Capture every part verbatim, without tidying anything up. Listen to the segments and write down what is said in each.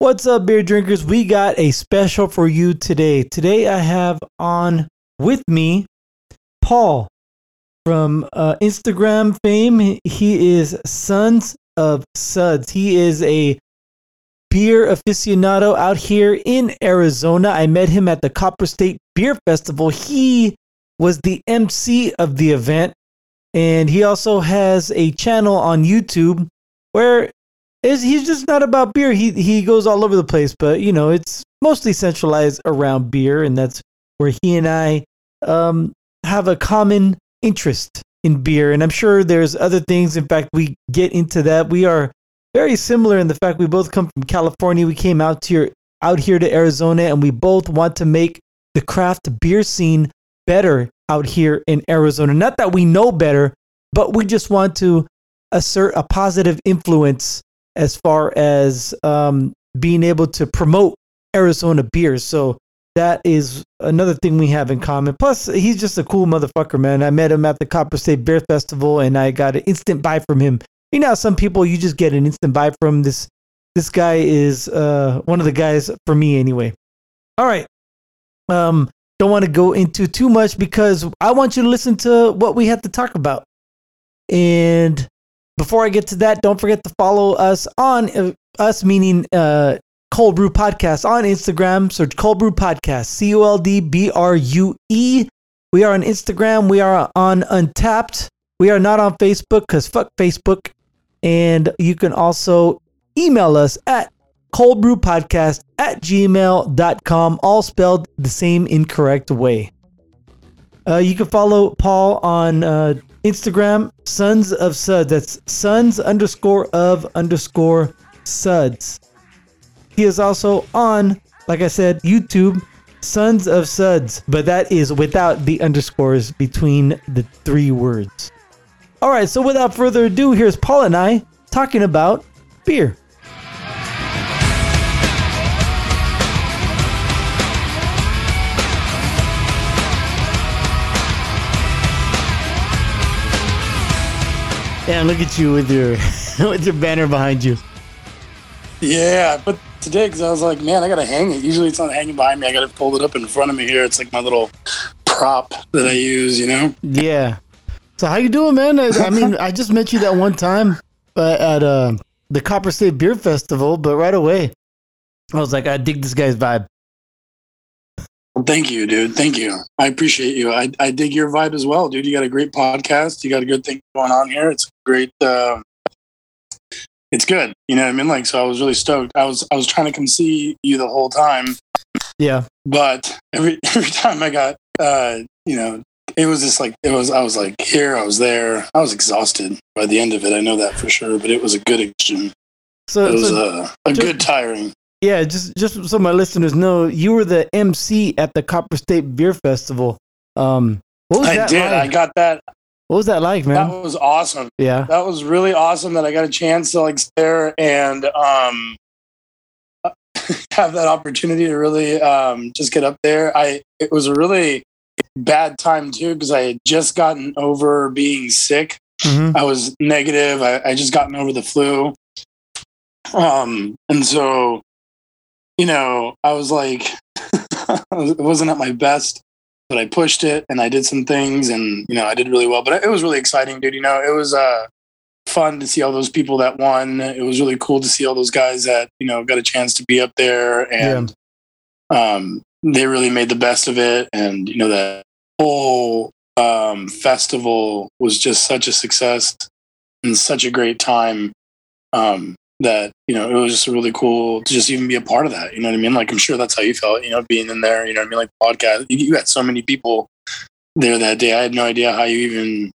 What's up, beer drinkers? We got a special for you today. Today I have on with me Paul from uh, Instagram fame. He is Sons of Suds. He is a beer aficionado out here in Arizona. I met him at the Copper State Beer Festival. He was the M C of the event, and he also has a channel on YouTube where Is he's just not about beer. He he goes all over the place, but you know, it's mostly centralized around beer, and that's where he and I um, have a common interest in beer. And I'm sure there's other things. In fact, we get into that. We are very similar in the fact we both come from California. We came out here out here to Arizona, and we both want to make the craft beer scene better out here in Arizona. Not that we know better, but we just want to assert a positive influence as far as um, being able to promote Arizona beers. So that is another thing we have in common. Plus, he's just a cool motherfucker, man. I met him at the Copper State Beer Festival, and I got an instant vibe from him. You know, some people, you just get an instant vibe from this. This guy is uh, one of the guys for me anyway. All right. Um, don't want to go into too much because I want you to listen to what we have to talk about. And before I get to that, don't forget to follow us on, uh, us meaning uh, Cold Brew Podcast, on Instagram. Search Cold Brew Podcast, C O L D B R U E. We are on Instagram. We are on Untapped. We are not on Facebook because fuck Facebook. And you can also email us at coldbrewpodcast at gmail dot com, all spelled the same incorrect way. Uh, you can follow Paul on uh, Instagram, Sons of Suds. That's Sons underscore of underscore Suds. He is also on, like I said, YouTube, Sons of Suds, but that is without the underscores between the three words. All right, so without further ado, here's Paul and I talking about beer. Yeah, look at you with your with your banner behind you. Yeah, I put today because I was like, man, I gotta hang it. Usually it's not hanging behind me. I gotta fold it up in front of me here. It's like my little prop that I use, you know. Yeah. So how you doing, man? I, I mean, I just met you that one time uh, at uh, the Copper State Beer Festival, but right away I was like, I dig this guy's vibe. Well, thank you, dude. Thank you. I appreciate you. I, I dig your vibe as well, dude. You got a great podcast. You got a good thing going on here. It's great. Uh, it's good. You know what I mean? Like, so I was really stoked. I was I was trying to come see you the whole time. Yeah. But every every time I got, uh, you know, it was just like, it was. I was like here, I was there. I was exhausted by the end of it. I know that for sure, but it was a good exhaustion. So it was so, uh, a good tiring. Yeah, just just so my listeners know, you were the M C at the Copper State Beer Festival. Um, what was I that did. Like? I got that. What was that like, man? That was awesome. Yeah, that was really awesome that I got a chance to like stare and um, have that opportunity to really um, just get up there. I it was a really bad time too because I had just gotten over being sick. Mm-hmm. I was negative. I I just gotten over the flu, um, and so. You know, I was like, I wasn't at my best, but I pushed it and I did some things and, you know, I did really well, but it was really exciting, dude. You know, it was uh, fun to see all those people that won. It was really cool to see all those guys that, you know, got a chance to be up there and yeah. um, they really made the best of it. And, you know, the whole um, festival was just such a success and such a great time. Um, that, you know, it was just really cool to just even be a part of that. You know what I mean? Like, I'm sure that's how you felt, you know, being in there, you know what I mean? Like podcast, you, you had so many people there that day. I had no idea how you even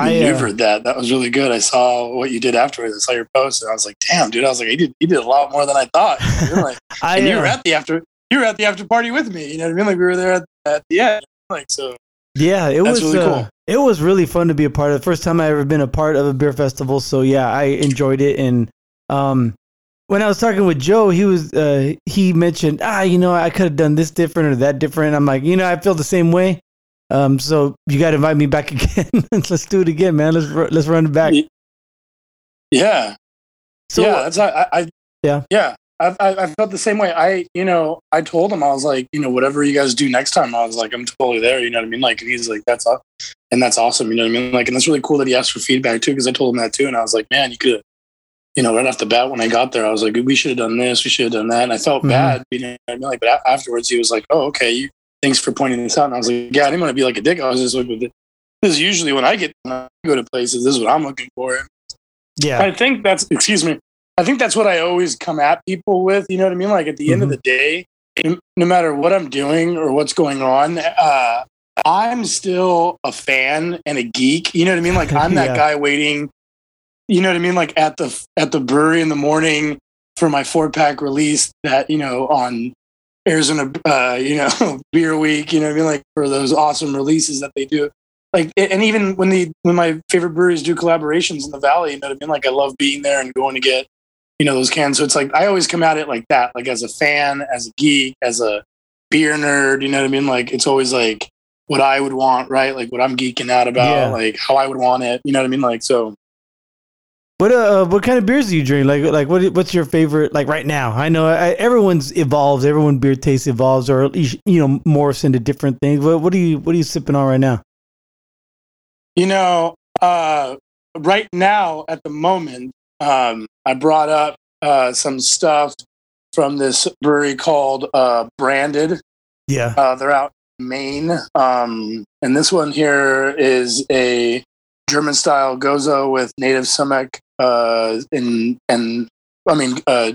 maneuvered I, uh, that. That was really good. I saw what you did afterwards. I saw your post and I was like, damn, dude, I was like, he did, he did a lot more than I thought. You know, like, I, and you were at the after, you were at the after party with me. You know what I mean? Like we were there at, at the end. Like, so yeah, it was really cool. Uh, it was really fun to be a part of. First time I ever been a part of a beer festival. So yeah, I enjoyed it. And, Um, when I was talking with Joe, he was, uh, he mentioned, ah, you know, I could have done this different or that different. I'm like, you know, I feel the same way. Um, so you got to invite me back again. Let's do it again, man. Let's, let's run it back. Yeah. So yeah, that's, I, I, yeah. Yeah. I, I felt the same way. I, you know, I told him, I was like, you know, whatever you guys do next time, I was like, I'm totally there. You know what I mean? Like, and he's like, that's up. And that's awesome. You know what I mean? Like, and that's really cool that he asked for feedback too. Cause I told him that too. And I was like, man, you could, you know, right off the bat when I got there, I was like, we should have done this. We should have done that. And I felt mm-hmm. bad. You know what I mean? Like, but afterwards he was like, oh, okay. You, thanks for pointing this out. And I was like, yeah, I didn't want to be like a dick. I was just like, this is usually when I get, when I go to places, this is what I'm looking for. Yeah. I think that's, excuse me. I think that's what I always come at people with, you know what I mean? Like at the mm-hmm. end of the day, no matter what I'm doing or what's going on, uh, I'm still a fan and a geek. You know what I mean? Like I'm that yeah. guy waiting, you know what I mean? Like at the, at the brewery in the morning for my four pack release that, you know, on Arizona, uh, you know, Beer Week, you know what I mean? Like for those awesome releases that they do. Like, and even when the, when my favorite breweries do collaborations in the Valley, you know what I mean? Like I love being there and going to get, you know, those cans. So it's like, I always come at it like that, like as a fan, as a geek, as a beer nerd, you know what I mean? Like, it's always like what I would want, right? Like what I'm geeking out about, yeah. like how I would want it. You know what I mean? Like, so. What, uh, what kind of beers do you drink? Like, like what, what's your favorite, like right now? I know I, everyone's evolves. Everyone's beer taste evolves or, you know, morphs into different things. What, what are you, what are you sipping on right now? You know, uh, right now at the moment, Um, I brought up uh, some stuff from this brewery called uh, Branded. Yeah, uh, they're out in Maine, um, and this one here is a German style Gose with native sumac. Uh, and and I mean, uh,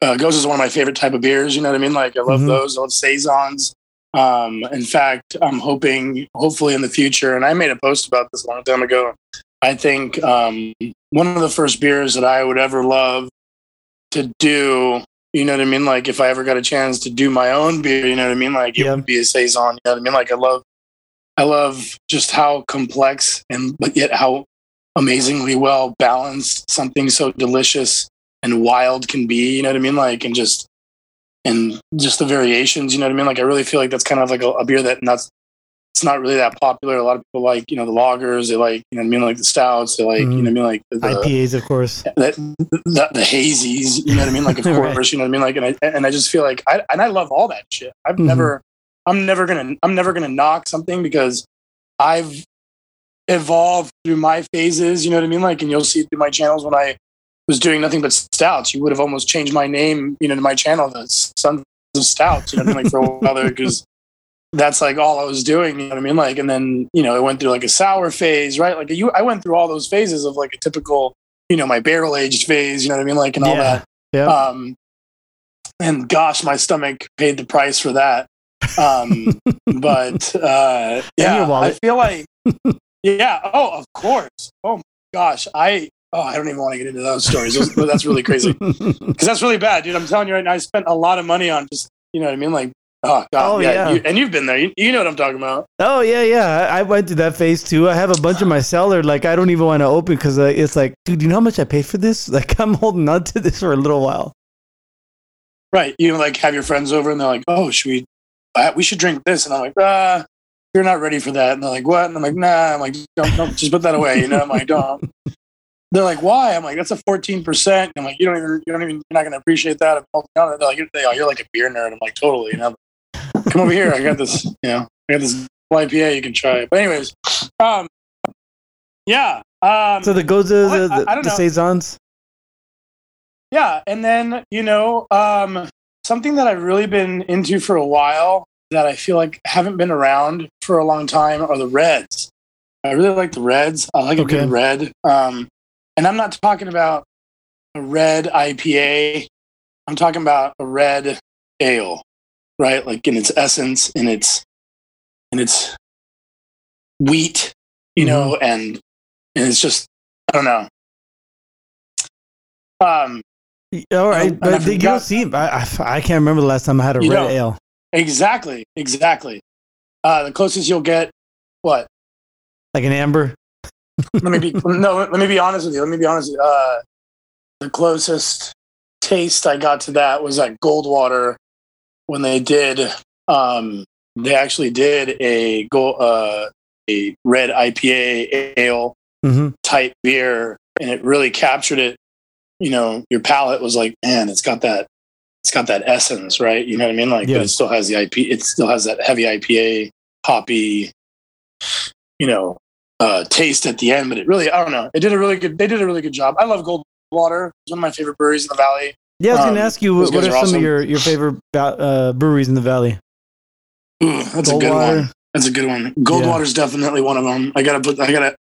uh, Gose is one of my favorite type of beers. You know what I mean? Like I love mm-hmm. those. I love saisons. Um, in fact, I'm hoping, hopefully in the future, and I made a post about this a long time ago. I think um, one of the first beers that I would ever love to do, you know what I mean? Like if I ever got a chance to do my own beer, you know what I mean? Like it yeah. would be a Saison, you know what I mean? Like I love, I love just how complex and but yet how amazingly well balanced something so delicious and wild can be, you know what I mean? Like, and just, and just the variations, you know what I mean? Like I really feel like that's kind of like a, a beer that nuts. It's not really that popular. A lot of people like, you know, the lagers. They like, you know what I mean? Like the stouts. They like, mm-hmm. you know what I mean? Like the, the I P As, of course. The, the, the hazies, you know what I mean? Like, of course, right. you know what I mean? Like, and I, and I just feel like, I and I love all that shit. I've mm-hmm. never, I'm never going to, I'm never going to knock something because I've evolved through my phases, you know what I mean? Like, and you'll see through my channels when I was doing nothing but stouts, you would have almost changed my name, you know, to my channel, the Sons of Stouts, you know what I mean? Like for a while because that's like all I was doing, you know what I mean? Like, and then, you know, I went through like a sour phase, right? Like you, I went through all those phases of like a typical, you know, my barrel aged phase, you know what I mean? Like, and all yeah, that. Yeah. Um, and gosh, my stomach paid the price for that. Um, but, uh, yeah, I feel like, yeah. Oh, of course. Oh my gosh. I, oh, I don't even want to get into those stories. Those, that's really crazy. Cause that's really bad, dude. I'm telling you right now, I spent a lot of money on just, you know what I mean? Like, Oh, God, oh yeah, yeah. You, and you've been there. You, you know what I'm talking about. Oh yeah, yeah. I, I went through that phase too. I have a bunch in my cellar. Like I don't even want to open because uh, it's like, dude, you know how much I paid for this? Like I'm holding on to this for a little while. Right. You like have your friends over and they're like, oh, should we? Uh, we should drink this. And I'm like, ah, you're not ready for that. And they're like, what? And I'm like, nah. I'm like, don't, don't just put that away. You know? I'm like, don't. They're like, why? I'm like, that's a fourteen percent. I'm like, you don't even, you don't even, you're not gonna appreciate that. I'm holding on. They're like, you're, they are, you're like a beer nerd. I'm like, totally. You know. Come over here. I got this, you know, I got this I P A. You can try it. But anyways, um, yeah. Um, so that goes to the, the, the Saisons. Yeah. And then, you know, um, something that I've really been into for a while that I feel like haven't been around for a long time are the reds. I really like the reds. I like okay. a good red. Um, and I'm not talking about a red I P A. I'm talking about a red ale. Right, like in its essence, in its in its wheat, you know, and and it's just I don't know. Um, all right, and, but and you don't see. I I can't remember the last time I had a red know, ale. Exactly, exactly. Uh, the closest you'll get, what? Like an amber. let me be no. Let me be honest with you. Let me be honest. With you. Uh, the closest taste I got to that was at Goldwater. When they did, um, they actually did a go uh, a red I P A ale mm-hmm. type beer, and it really captured it. You know, your palate was like, man, it's got that it's got that essence, right? You know what I mean? Like, yeah. But it still has the I P. It still has that heavy I P A, hoppy, you know, uh, taste at the end. But it really, I don't know. It did a really good. They did a really good job. I love Goldwater. It's one of my favorite breweries in the valley. Yeah, I was going to um, ask you, what, what are, are some awesome. of your your favorite uh, breweries in the valley? Ooh, that's Goldwater. a good one. That's a good one. Goldwater's yeah. definitely one of them. I gotta put. I gotta.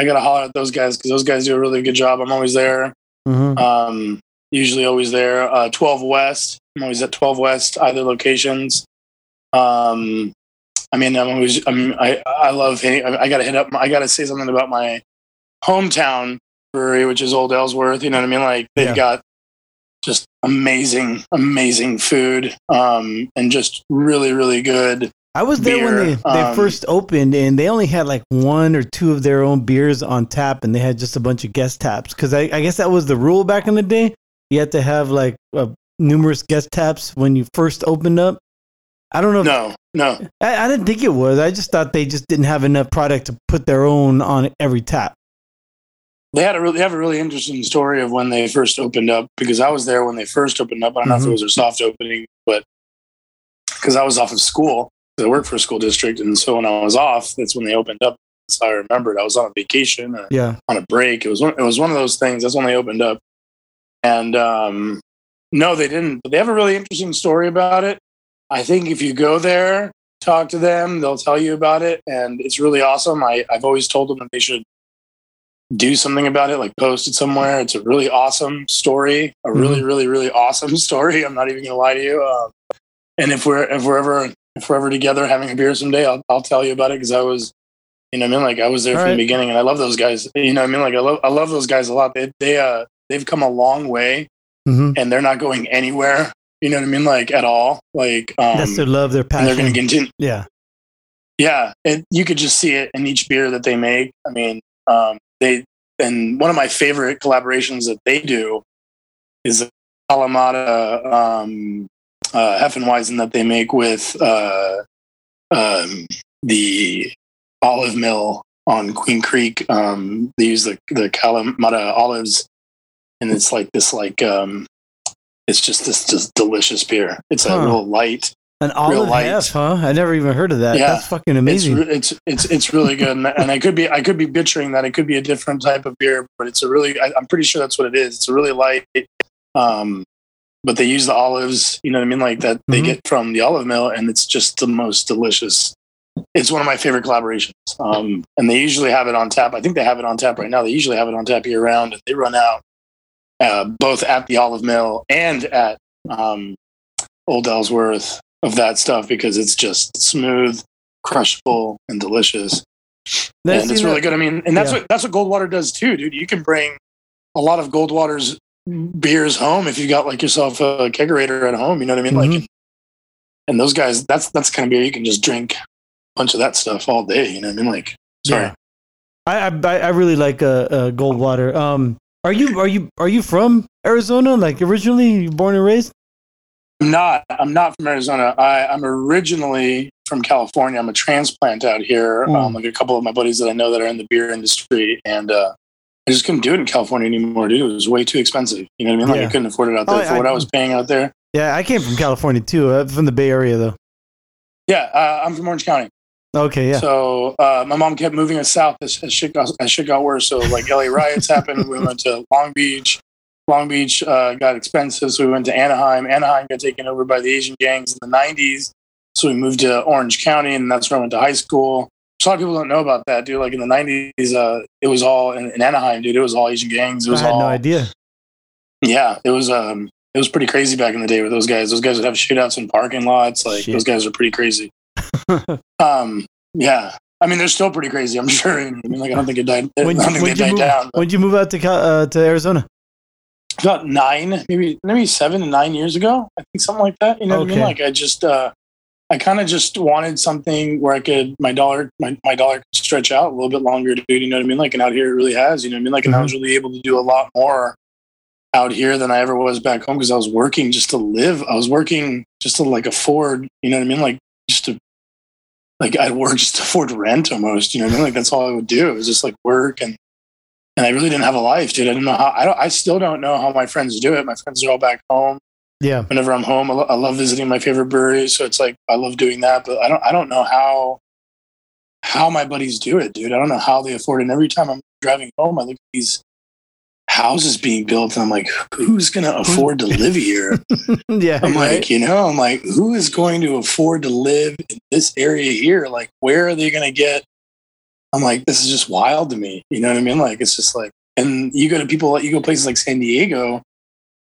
I gotta holler at those guys because those guys do a really good job. I'm always there. Mm-hmm. Um. Usually always there. Uh, Twelve West. I'm always at Twelve West. Either locations. Um, I mean, I'm always. I'm, I I love. Hitting, I, I gotta hit up. I gotta say something about my hometown brewery, which is Old Ellsworth. You know what I mean? Like they've yeah. got just amazing, amazing food. Um, and just really, really good. I was there beer. when they, they um, first opened, and they only had like one or two of their own beers on tap, and they had just a bunch of guest taps. Because I, I guess that was the rule back in the day. You had to have like uh, numerous guest taps when you first opened up. I don't know. No, if, no. I, I didn't think it was. I just thought they just didn't have enough product to put their own on every tap. They had a really, they have a really interesting story of when they first opened up, because I was there when they first opened up. I don't mm-hmm. know if it was their soft opening, but because I was off of school. I worked for a school district, and so when I was off, that's when they opened up. So I remembered I was on a vacation, or yeah. on a break. It was one, it was one of those things. That's when they opened up, and um, no, they didn't. But they have a really interesting story about it. I think if you go there, talk to them, they'll tell you about it, and it's really awesome. I, I've always told them that they should do something about it, like post it somewhere. It's a really awesome story, a really, mm-hmm. really, really awesome story. I'm not even gonna lie to you. Um, and if we're if we're ever forever together having a beer someday, I'll, I'll tell you about it, because I was, you know what I mean, like I was there All from right. the beginning, and I love those guys, you know what I mean, like I love I love those guys a lot. They, they uh they've come a long way, mm-hmm. and they're not going anywhere, you know what I mean, like at all, like um that's their love, their passion, they're going to continue. Yeah yeah and you could just see it in each beer that they make. I mean, um they and one of my favorite collaborations that they do is the Kalamata um Uh, Heffenweizen that they make with uh, um, the olive mill on Queen Creek. Um, they use the the Kalamata olives, and it's like this, like um, it's just this just delicious beer. It's huh. a real light, an olive light. Hef, huh? I never even heard of that. Yeah. That's fucking amazing. It's it's it's, it's really good, and I could be I could be butchering that. It could be a different type of beer, but it's a really I, I'm pretty sure that's what it is. It's a really light. Um, But they use the olives, you know what I mean, like that they mm-hmm. get from the olive mill, and it's just the most delicious. It's one of my favorite collaborations. Um, and they usually have it on tap. I think they have it on tap right now. They usually have it on tap year round, and they run out uh, both at the olive mill and at um, Old Ellsworth of that stuff, because it's just smooth, crushable, and delicious. That's, and it's really that, good. I mean, and that's yeah. what that's what Goldwater does too, dude. You can bring a lot of Goldwater's beers home if you got like yourself a kegerator at home, you know what I mean, mm-hmm. like, and those guys, that's that's kind of beer you can just drink a bunch of that stuff all day, you know what I mean, like sorry yeah. I, I I really like uh, uh Goldwater. um are you are you are you from Arizona, like originally born and raised? I'm not I'm not from Arizona. I I'm originally from California. I'm a transplant out here. mm. Um like a couple of my buddies that I know that are in the beer industry, and uh I just couldn't do it in California anymore, dude. It was way too expensive. You know what I mean? Like, yeah. I couldn't afford it out there oh, for I, what I was paying out there. Yeah, I came from California, too. I'm from the Bay Area, though. Yeah, uh, I'm from Orange County. Okay, yeah. So, uh, my mom kept moving us south as, as, shit, got, as shit got worse. So, like, L A riots happened. We went to Long Beach. Long Beach uh, got expensive, so we went to Anaheim. Anaheim got taken over by the Asian gangs in the nineties. So, we moved to Orange County, and that's where I went to high school. A lot of people don't know about that, dude. Like in the nineties, uh, it was all in, in Anaheim, dude. It was all Asian gangs. It was I had all, no idea. Yeah, it was. Um, it was pretty crazy back in the day with those guys. Those guys would have shootouts in parking lots. Like Shit. Those guys are pretty crazy. um, yeah, I mean they're still pretty crazy. I'm sure. I mean, like I don't think it died. When, I don't think they died move, down. When did you move out to uh, to Arizona? About nine, maybe maybe seven to nine years ago. I think something like that. You know okay. what I mean? Like I just. Uh, I kind of just wanted something where I could my dollar my, my dollar could stretch out a little bit longer, dude. You know what I mean? Like, and out here it really has. You know what I mean? Like, and I was really able to do a lot more out here than I ever was back home because I was working just to live. I was working just to like afford. You know what I mean? Like just to like I'd work just to afford rent almost. You know what I mean? Like that's all I would do. It was just like work and and I really didn't have a life, dude. I don't know how. I don't. I still don't know how my friends do it. My friends are all back home. Yeah. Whenever I'm home, I, lo- I love visiting my favorite breweries. So it's like, I love doing that, but I don't, I don't know how, how my buddies do it, dude. I don't know how they afford it. And every time I'm driving home, I look at these houses being built, and I'm like, who's going to afford to live here? Yeah. I'm right? like, you know, I'm like, who is going to afford to live in this area here? Like, where are they going to get? I'm like, this is just wild to me. You know what I mean? Like, it's just like, and you go to people, you go places like San Diego,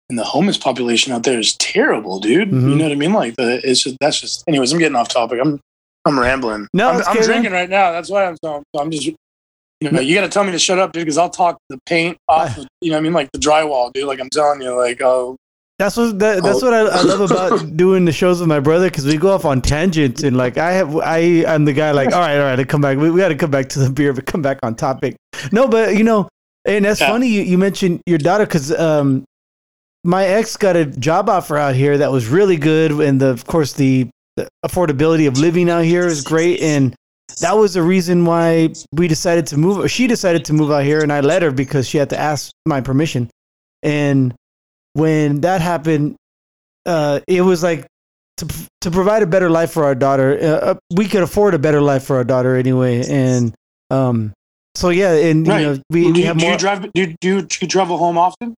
and the homeless population out there is terrible, dude. Mm-hmm. You know what I mean? Like, the, it's just, that's just, anyways, I'm getting off topic. I'm, I'm rambling. No, I'm, I'm drinking right now. That's why I'm, so I'm just, you know, you got to tell me to shut up, dude, because I'll talk the paint off of, you know what I mean? Like the drywall, dude. Like I'm telling you, like, oh. That's what that, that's oh. what I, I love about doing the shows with my brother, because we go off on tangents, and like I have I am the guy like all right all right I come back we, we got to come back to the beer, but come back on topic. No, but you know, and that's yeah. funny you, you mentioned your daughter, because um my ex got a job offer out here that was really good, and the, of course the, the affordability of living out here is great, and that was the reason why we decided to move. She decided to move out here, and I let her because she had to ask my permission, and. When that happened, uh, it was like to to provide a better life for our daughter. Uh, we could afford a better life for our daughter anyway, and um, so yeah, and right. you know, we, do, we have do more. You drive, do, do, do you travel home often?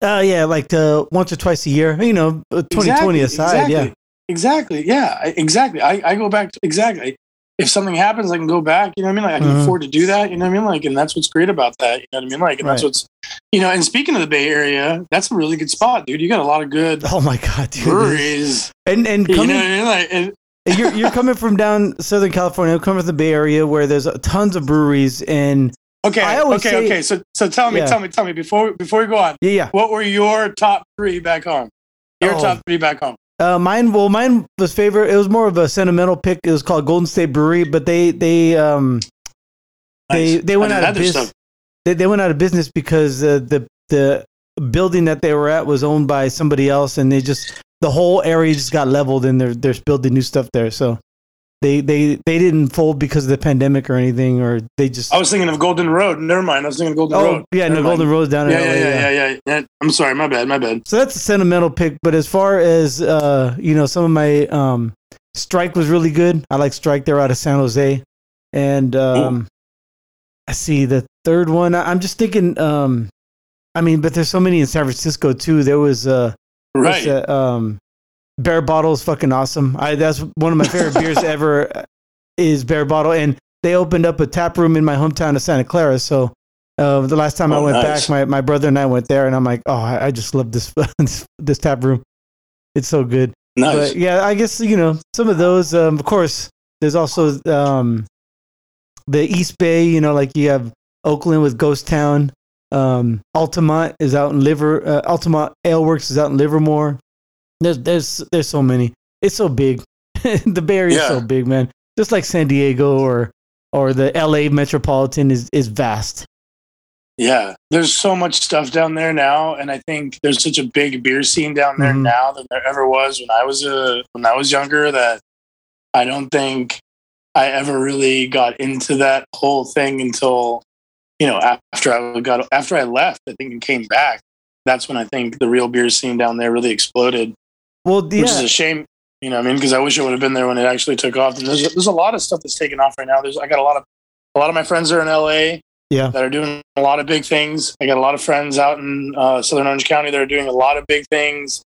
Uh, yeah, like uh, once or twice a year. You know, twenty twenty aside. Exactly. Yeah, exactly. Yeah, exactly. I, I go back to, exactly. If something happens, I can go back. You know what I mean? Like I can uh-huh. afford to do that. You know what I mean? Like, and that's what's great about that. You know what I mean? Like, and right. that's what's, you know. And speaking of the Bay Area, that's a really good spot, dude. You got a lot of good. Oh my god, dude. Breweries. And and coming, you know what I mean? Like, and, you're you're coming from down Southern California, coming from the Bay Area where there's tons of breweries. And okay, I always okay, say, okay. So so tell me, yeah. tell me, tell me before before we go on. Yeah, yeah. What were your top three back home? Your oh. top three back home. Uh, mine, well, mine was favorite. It was more of a sentimental pick. It was called Golden State Brewery, but they they um they nice. they went out of business. They, they went out of business because uh, the the building that they were at was owned by somebody else, and they just the whole area just got leveled, and they're they're building new stuff there. So they they they didn't fold because of the pandemic or anything, or they just. I was thinking of Golden Road. Never mind. I was thinking of Golden oh, Road. Yeah, Never no, mind. Golden Road's down in yeah, L A. Yeah, yeah, yeah, yeah, yeah. I'm sorry, my bad, my bad. So that's a sentimental pick, but as far as uh, you know, some of my um, Strike was really good. I like Strike. They're out of San Jose, and um, I see the third one. I, I'm just thinking. Um, I mean, but there's so many in San Francisco too. There was uh, right. This, uh, um, Bear Bottle is fucking awesome. I that's one of my favorite beers ever. Is Bear Bottle, and they opened up a tap room in my hometown of Santa Clara. So uh, the last time oh, I went nice. back, my, my brother and I went there, and I'm like, oh, I, I just love this this tap room. It's so good. Nice. But yeah, I guess you know some of those. Um, of course, there's also um, the East Bay. You know, like you have Oakland with Ghost Town. Um, Altamont is out in Liver. Uh, Altamont Aleworks is out in Livermore. There's there's there's so many. It's so big. The Bay Area is yeah. so big, man. Just like San Diego or or the L A metropolitan is, is vast. Yeah, there's so much stuff down there now, and I think there's such a big beer scene down there mm-hmm. now than there ever was when I was a when I was younger. That I don't think I ever really got into that whole thing until you know after I got after I left. I think and came back. That's when I think the real beer scene down there really exploded. Well, yeah. Which is a shame, you know what I mean? Because I wish I would have been there when it actually took off. And there's there's a lot of stuff that's taking off right now. There's I got a lot of a lot of my friends are in L A yeah. that are doing a lot of big things. I got a lot of friends out in uh, Southern Orange County that are doing a lot of big things.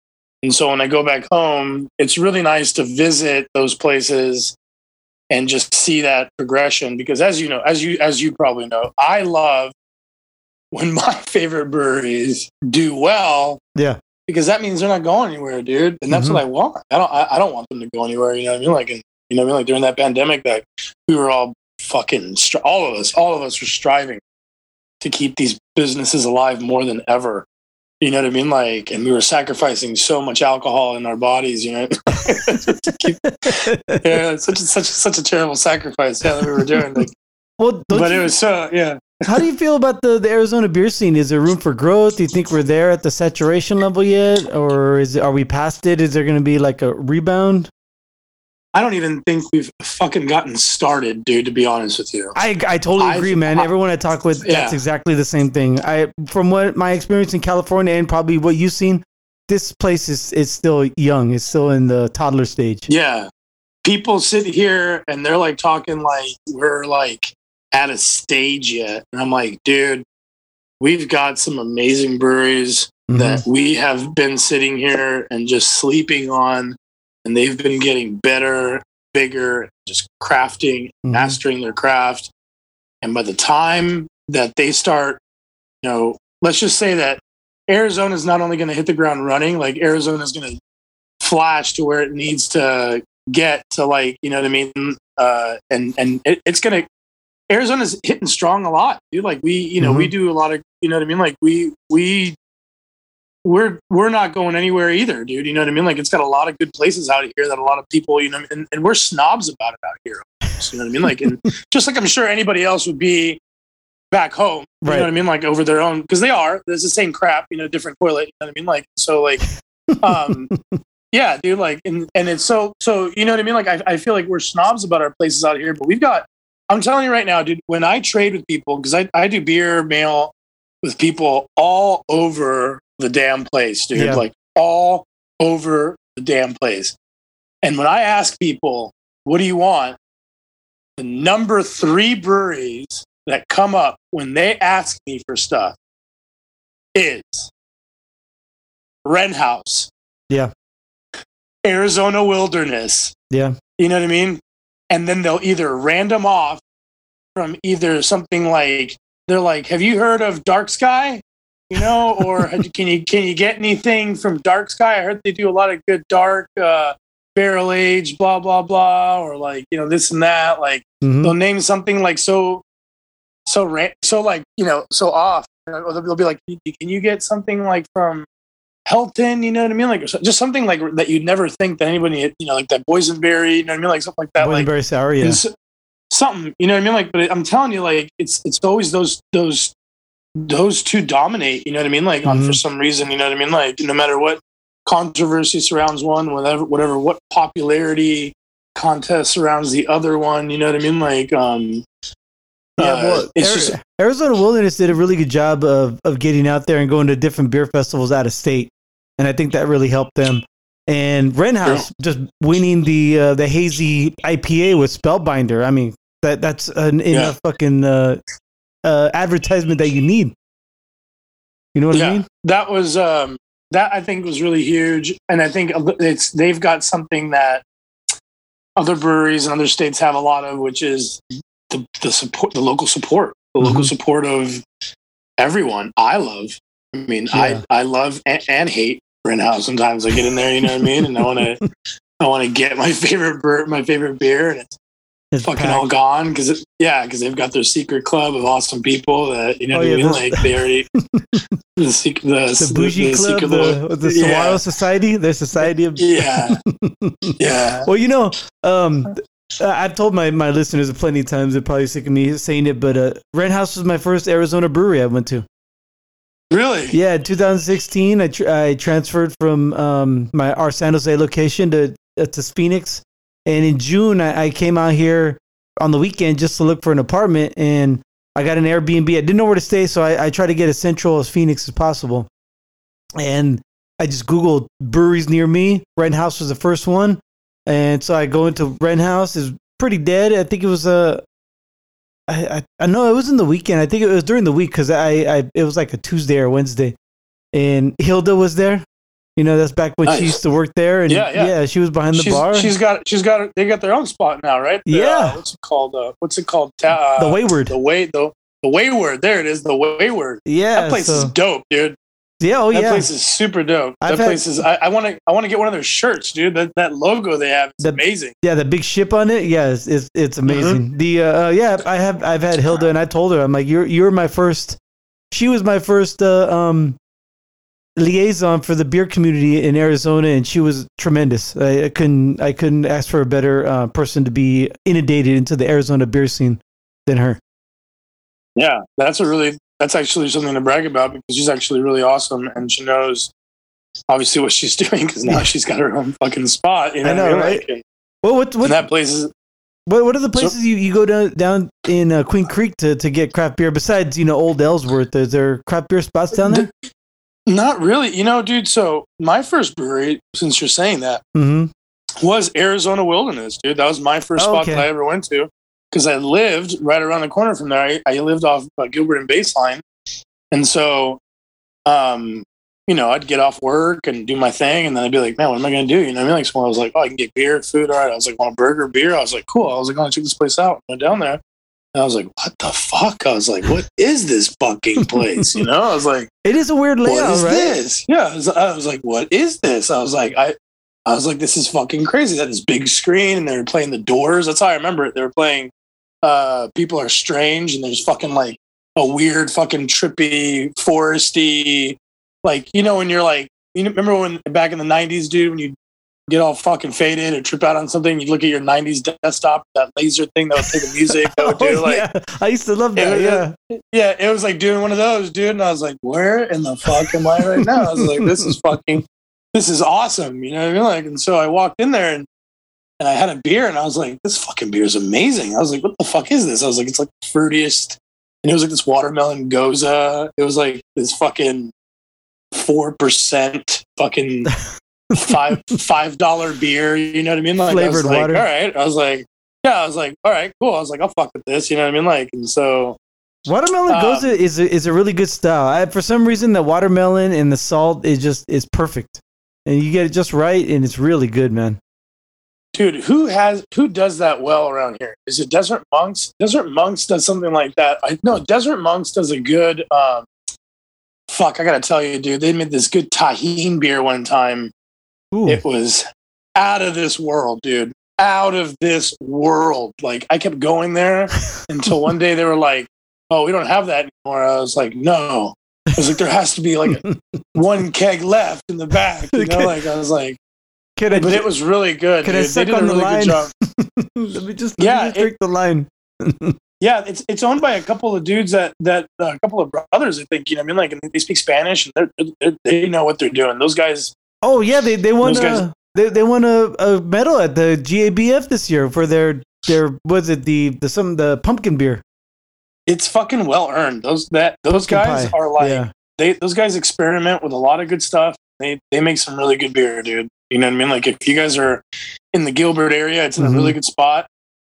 And so when I go back home, it's really nice to visit those places and just see that progression. Because as you know, as you as you probably know, I love when my favorite breweries do well. Yeah. Because that means they're not going anywhere, dude, and that's mm-hmm. what I want. I don't, I, I don't want them to go anywhere. You know what I mean? Like, and, you know what I mean? Like during that pandemic, that we were all fucking, stri- all of us, all of us were striving to keep these businesses alive more than ever. You know what I mean? Like, and we were sacrificing so much alcohol in our bodies. You know, keep, yeah, such a, such a, such a terrible sacrifice yeah, that we were doing. Like, well, but you- it was so yeah. How do you feel about the, the Arizona beer scene? Is there room for growth? Do you think we're there at the saturation level yet? Or is are we past it? Is there going to be like a rebound? I don't even think we've fucking gotten started, dude, to be honest with you. I, I totally agree, I've, man. I, Everyone I talk with, yeah. that's exactly the same thing. I From what my experience in California and probably what you've seen, this place is is still young. It's still in the toddler stage. Yeah. People sit here and they're like talking like we're like at a stage yet. And I'm like, dude, we've got some amazing breweries mm-hmm. that we have been sitting here and just sleeping on, and they've been getting better, bigger, just crafting, mm-hmm. mastering their craft. And by the time that they start, you know, let's just say that Arizona is not only going to hit the ground running, like Arizona is going to flash to where it needs to get to, like, you know what I mean? Uh, and and it, it's going to, Arizona's hitting strong a lot, dude. Like we, you know, mm-hmm. we do a lot of, you know what I mean? Like we, we, we're, we're not going anywhere either, dude. You know what I mean? Like it's got a lot of good places out here that a lot of people, you know, and, and we're snobs about it out here. You know what I mean? Like, and just like I'm sure anybody else would be back home, you right. know what I mean? Like over their own, because they are, there's the same crap, you know, different toilet, you know what I mean? Like, so like, um, yeah, dude, like, and, and it's so, so, you know what I mean? Like, I, I feel like we're snobs about our places out here, but we've got, I'm telling you right now, dude, when I trade with people, because I, I do beer mail with people all over the damn place, dude, yeah. like all over the damn place. And when I ask people, what do you want? The number three breweries that come up when they ask me for stuff is Renhouse. Yeah. Arizona Wilderness. Yeah. You know what I mean? And then they'll either random off from either something like, they're like, have you heard of Dark Sky? You know, or can you can you get anything from Dark Sky? I heard they do a lot of good dark uh, barrel age, blah, blah, blah, or like, you know, this and that. Like mm-hmm. they'll name something like so, so, ra- so like, you know, so off. Or they'll be like, can you get something like from Helton, you know what I mean? Like, just something like that you'd never think that anybody, you know, like that boysenberry, you know what I mean? Like something like that. Boysenberry like, sour, yeah. Something, you know what I mean? Like, but I'm telling you, like, it's it's always those those those two dominate, you know what I mean? Like, mm-hmm. on, for some reason, you know what I mean? Like, no matter what controversy surrounds one, whatever, whatever, what popularity contest surrounds the other one, you know what I mean? Like, um, yeah, well, uh, it's Arizona, just, Arizona Wilderness did a really good job of of getting out there and going to different beer festivals out of state. And I think that really helped them. And Renhouse just winning the uh, the hazy I P A with Spellbinder. I mean, that that's an yeah. enough fucking uh, uh, advertisement that you need. You know what yeah. I mean? That was um, that I think was really huge. And I think it's they've got something that other breweries and other states have a lot of, which is the, the support, the local support, the mm-hmm. local support of everyone. I love. I mean, yeah. I I love and, and hate Renhouse. Sometimes I get in there, you know what I mean, and I want to I want to get my favorite beer, my favorite beer, and it's, it's fucking packed. All gone because it, yeah, because they've got their secret club of awesome people that you know oh, what yeah, I mean. Like they already the the, the bougie the, the club, the, the yeah. Saguaro Society, their society of yeah, yeah. Well, you know, um, I've told my my listeners plenty of times. They're probably sick of me saying it, but uh, Renhouse was my first Arizona brewery I went to. Really? Yeah, in two thousand sixteen, I tr- I transferred from um, my our San Jose location to uh, to Phoenix, and in June I, I came out here on the weekend just to look for an apartment, and I got an Airbnb. I didn't know where to stay, so I, I tried to get as central as Phoenix as possible, and I just Googled breweries near me. Renhouse was the first one, and so I go into Renhouse. It's pretty dead. I think it was a. Uh, I, I know it was in the weekend. I think it was during the week because I, I it was like a Tuesday or Wednesday, and Hilda was there. You know, that's back when nice. She used to work there, and yeah, yeah. yeah she was behind the she's, bar. She's got she's got they got their own spot now, right? The, yeah. Uh, what's it called? Uh, what's it called? Uh, the Wayward. The way the the Wayward. There it is. The Wayward. Yeah. That place so. is dope, dude. Yeah. Oh that yeah. That place is super dope. I've that place had, is. I want to. I want to get one of their shirts, dude. That that logo they have is the, amazing. Yeah, the big ship on it. Yeah, it's it's, it's amazing. Mm-hmm. The uh, yeah, I have. I've had Hilda, and I told her, I'm like, you're you're my first. She was my first uh, um, liaison for the beer community in Arizona, and she was tremendous. I, I couldn't. I couldn't ask for a better uh, person to be inundated into the Arizona beer scene than her. Yeah, that's a really. That's actually something to brag about because she's actually really awesome, and she knows obviously what she's doing because now she's got her own fucking spot. You know, I know, right? Like, well, what what and that places? What what are the places so, you, you go down down in uh, Queen Creek to, to get craft beer besides you know Old Ellsworth? Is there craft beer spots down there? Not really. You know, dude, so my first brewery, since you're saying that, mm-hmm. was Arizona Wilderness, dude. That was my first oh, spot okay. that I ever went to, because I lived right around the corner from there. I, I lived off uh, Gilbert and Baseline. And so, um, you know, I'd get off work and do my thing, and then I'd be like, man, what am I going to do? You know what I mean? Like, so I was like, oh, I can get beer, food, all right. I was like, want a burger, beer? I was like, cool. I was like, I want to check this place out. I went down there, and I was like, what the fuck? I was like, what is this fucking place? You know? I was like, it is a weird layout, right? What is right? this? Yeah. I was, I was like, what is this? I was like, I, I was like, this is fucking crazy. They had this big screen, and they were playing The Doors. That's how I remember it. They were playing uh, People Are Strange, and there's fucking like a weird fucking trippy foresty. Like, you know, when you're like, you remember when back in the nineties, dude, when you get all fucking faded or trip out on something, you look at your nineties desktop, that laser thing that would play the music. That would do, oh, like, yeah. I used to love that. It, yeah. It, yeah. It was like doing one of those, dude. And I was like, where in the fuck am I right now? I was like, this is fucking, this is awesome. You know what I mean? Like, and so I walked in there and, and I had a beer, and I was like, this fucking beer is amazing. I was like, what the fuck is this? I was like, it's like the fruitiest. And it was like this watermelon Gose. It was like this fucking four percent fucking five five dollar beer, you know what I mean? Like, flavored I was like, water. All right. I was like, yeah, I was like, all right, cool. I was like, I'll fuck with this, you know what I mean? Like, and so watermelon um, goes is a, is a really good style. I, for some reason, the watermelon and the salt is just is perfect, and you get it just right, and it's really good, man. Dude, who has who does that well around here? Is it Desert Monks? Desert Monks does something like that. I know Desert Monks does a good. Um, Fuck, I gotta tell you, dude, they made this good tahine beer one time. Ooh. It was out of this world, dude. Out of this world. Like, I kept going there until one day they were like, oh, we don't have that anymore. I was like, no. I was like, there has to be like a, one keg left in the back. You know, like, I was like, can I but just, it was really good. Can dude. I suck they did on a really the line? Good job. Let me just, yeah, let me just it, drink the line. Yeah, it's it's owned by a couple of dudes that that uh, a couple of brothers, I think. You know what I mean? Like, and they speak Spanish, and they're, they're, they know what they're doing. Those guys. Oh yeah, they they won a guys, they they won a, a medal at the G A B F this year for their their was it the the some the pumpkin beer. It's fucking well earned. Those that those pumpkin guys pie. Are like yeah. they those guys experiment with a lot of good stuff. They they make some really good beer, dude. You know what I mean? Like, if you guys are in the Gilbert area, it's in mm-hmm. a really good spot.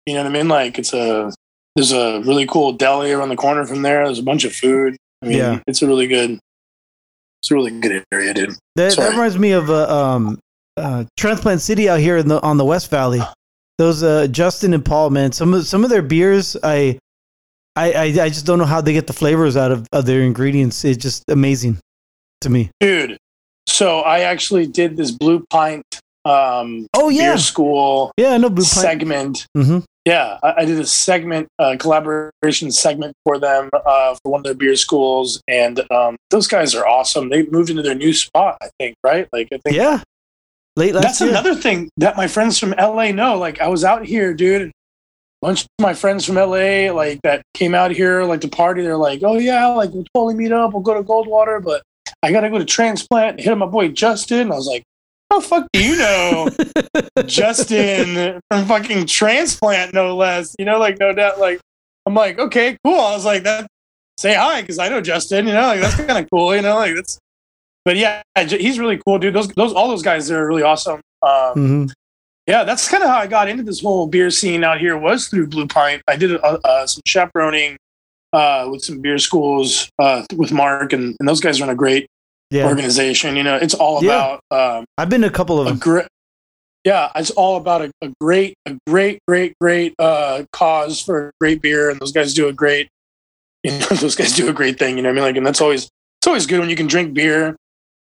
You know what I mean? Like, it's a There's a really cool deli around the corner from there. There's a bunch of food. I mean, yeah. it's a really good, it's a really good area, dude. That, that reminds me of uh, um, uh, Transplant City out here in the on the West Valley. Those uh, Justin and Paul, man. Some of some of their beers, I, I, I, I just don't know how they get the flavors out of, of their ingredients. It's just amazing to me, dude. So I actually did this Blue Pint. Um, oh yeah, beer school. Yeah, no Blue Pint segment. Mm-hmm. Yeah, I, I did a segment, uh, collaboration segment for them uh, for one of their beer schools, and um, those guys are awesome. They moved into their new spot, I think, right? Like, I think, yeah, late last that's year. Another thing that my friends from L A know. Like, I was out here, dude, and a bunch of my friends from L A, like, that came out here, like, to party. They're like, oh yeah, like, we'll totally meet up. We'll go to Goldwater, but I gotta go to Transplant and hit up my boy Justin. And I was like, how the fuck do you know Justin from fucking Transplant, no less? You know, like, no doubt. Like, I'm like, okay, cool. I was like, that. Say hi, because I know Justin. You know, like, that's kind of cool. You know, like, that's. But yeah, he's really cool, dude. Those, those, all those guys, they're really awesome. Um, mm-hmm. Yeah, that's kind of how I got into this whole beer scene out here was through Blue Pint. I did uh, some chaperoning uh, with some beer schools uh, with Mark, and, and those guys run a great. Yeah. Organization, you know, it's all about. Yeah. Um, I've been to a couple of a them. Gr- yeah, it's all about a, a great, a great, great, great uh, cause for great beer, and those guys do a great, you know, those guys do a great thing. You know what I mean? Like, and that's always it's always good when you can drink beer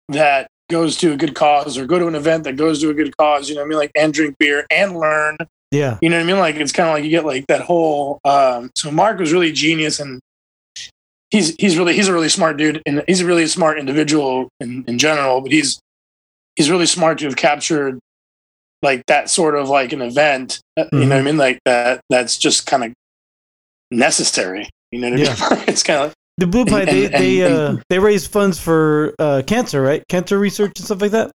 that goes to a good cause, or go to an event that goes to a good cause. You know what I mean? Like, and drink beer and learn. Yeah, you know what I mean? Like, it's kind of like you get like that whole. Um, so Mark was really genius and. He's he's really he's a really smart dude, and he's a really smart individual in, in general. But he's he's really smart to have captured like that sort of like an event. Mm-hmm. You know what I mean? Like that that's just kind of necessary. You know what yeah. I mean? It's kind of like, the Blue Pint. They and, they and, uh, and, they raise funds for uh, cancer, right? Cancer research and stuff like that.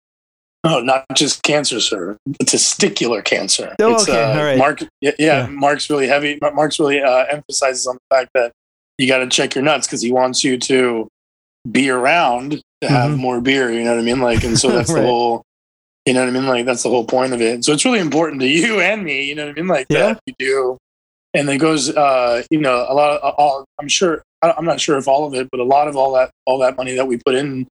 No, not just cancer, sir. Testicular cancer. Oh, it's, okay. Uh, All right. Mark, yeah, yeah, yeah, Mark's really heavy. Mark's really uh, emphasizes on the fact that. You got to check your nuts because he wants you to be around to have mm-hmm. more beer, you know what I mean? Like, and so that's right. the whole, you know what I mean? Like, that's the whole point of it. So it's really important to you and me, you know what I mean? Like, yeah. that you do. And it goes, uh, you know, a lot of, all, I'm sure, I'm not sure if all of it, but a lot of all that, all that money that we put in,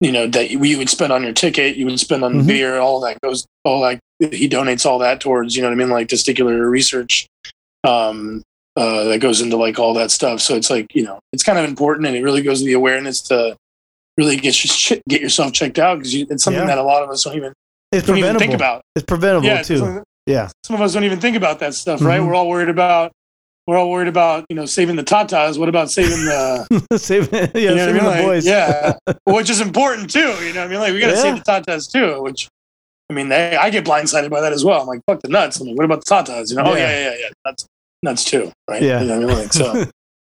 you know, that we would spend on your ticket, you would spend on mm-hmm. the beer, all that goes, all like he donates all that towards, you know what I mean? Like testicular research, um, uh, that goes into like all that stuff. So it's like, you know, it's kind of important, and it really goes to the awareness to really get your, get yourself checked out, because you, it's something yeah. that a lot of us don't even, it's don't even think about. It's preventable yeah, too. It's, yeah. Some of us don't even think about that stuff, right? Mm-hmm. We're all worried about, we're all worried about, you know, saving the tatas. What about saving the, saving, yeah, you know saving I mean? the like, boys? Yeah. Which is important too. You know what I mean? Like, we got to yeah. save the tatas too, which, I mean, they, I get blindsided by that as well. I'm like, fuck the nuts. I'm like, what about the tatas? You know? Yeah. Oh yeah, yeah, yeah. Nuts, nuts too. Right. Yeah. You know what I mean? Like, so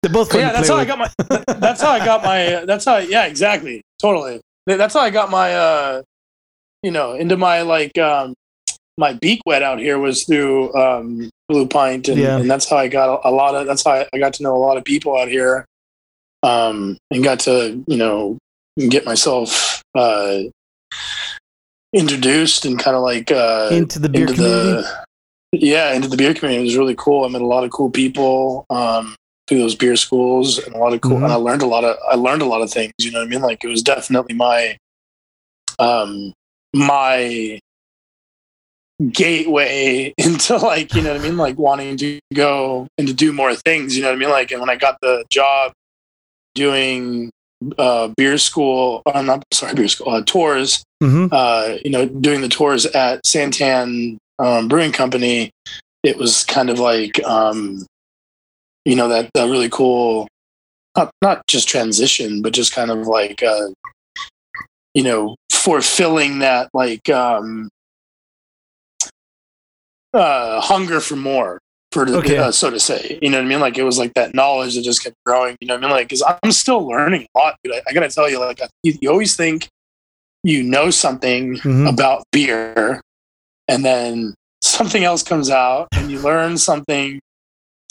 they're both, yeah, that's how with. I got my, that's how I got my, that's how, yeah, exactly. Totally. That's how I got my, uh, you know, into my like, um, my beak wet out here was through um, Blue Pint, and, yeah. and that's how I got a lot of. That's how I got to know a lot of people out here, um, and got to you know get myself uh, introduced and kind of like uh, into the beer into community. The, yeah, into the beer community. It was really cool. I met a lot of cool people um, through those beer schools, and a lot of cool. Mm-hmm. And I learned a lot of. I learned a lot of things. You know what I mean? Like, it was definitely my, um, my. gateway into like, you know what I mean? Like wanting to go and to do more things, you know what I mean? Like, and when I got the job doing, uh, beer school, I'm not sorry, beer school, uh, tours, mm-hmm. uh, you know, doing the tours at Santan, um, Brewing Company, it was kind of like, um, you know, that, that really cool, not, not just transition, but just kind of like, uh, you know, fulfilling that, like, um, uh hunger for more, for okay. uh, so to say, you know what I mean? Like, it was like that knowledge that just kept growing, you know what I mean? Like, because I'm still learning a lot, dude. I, I gotta tell you, like, I, you, you always think you know something mm-hmm. about beer, and then something else comes out and you learn something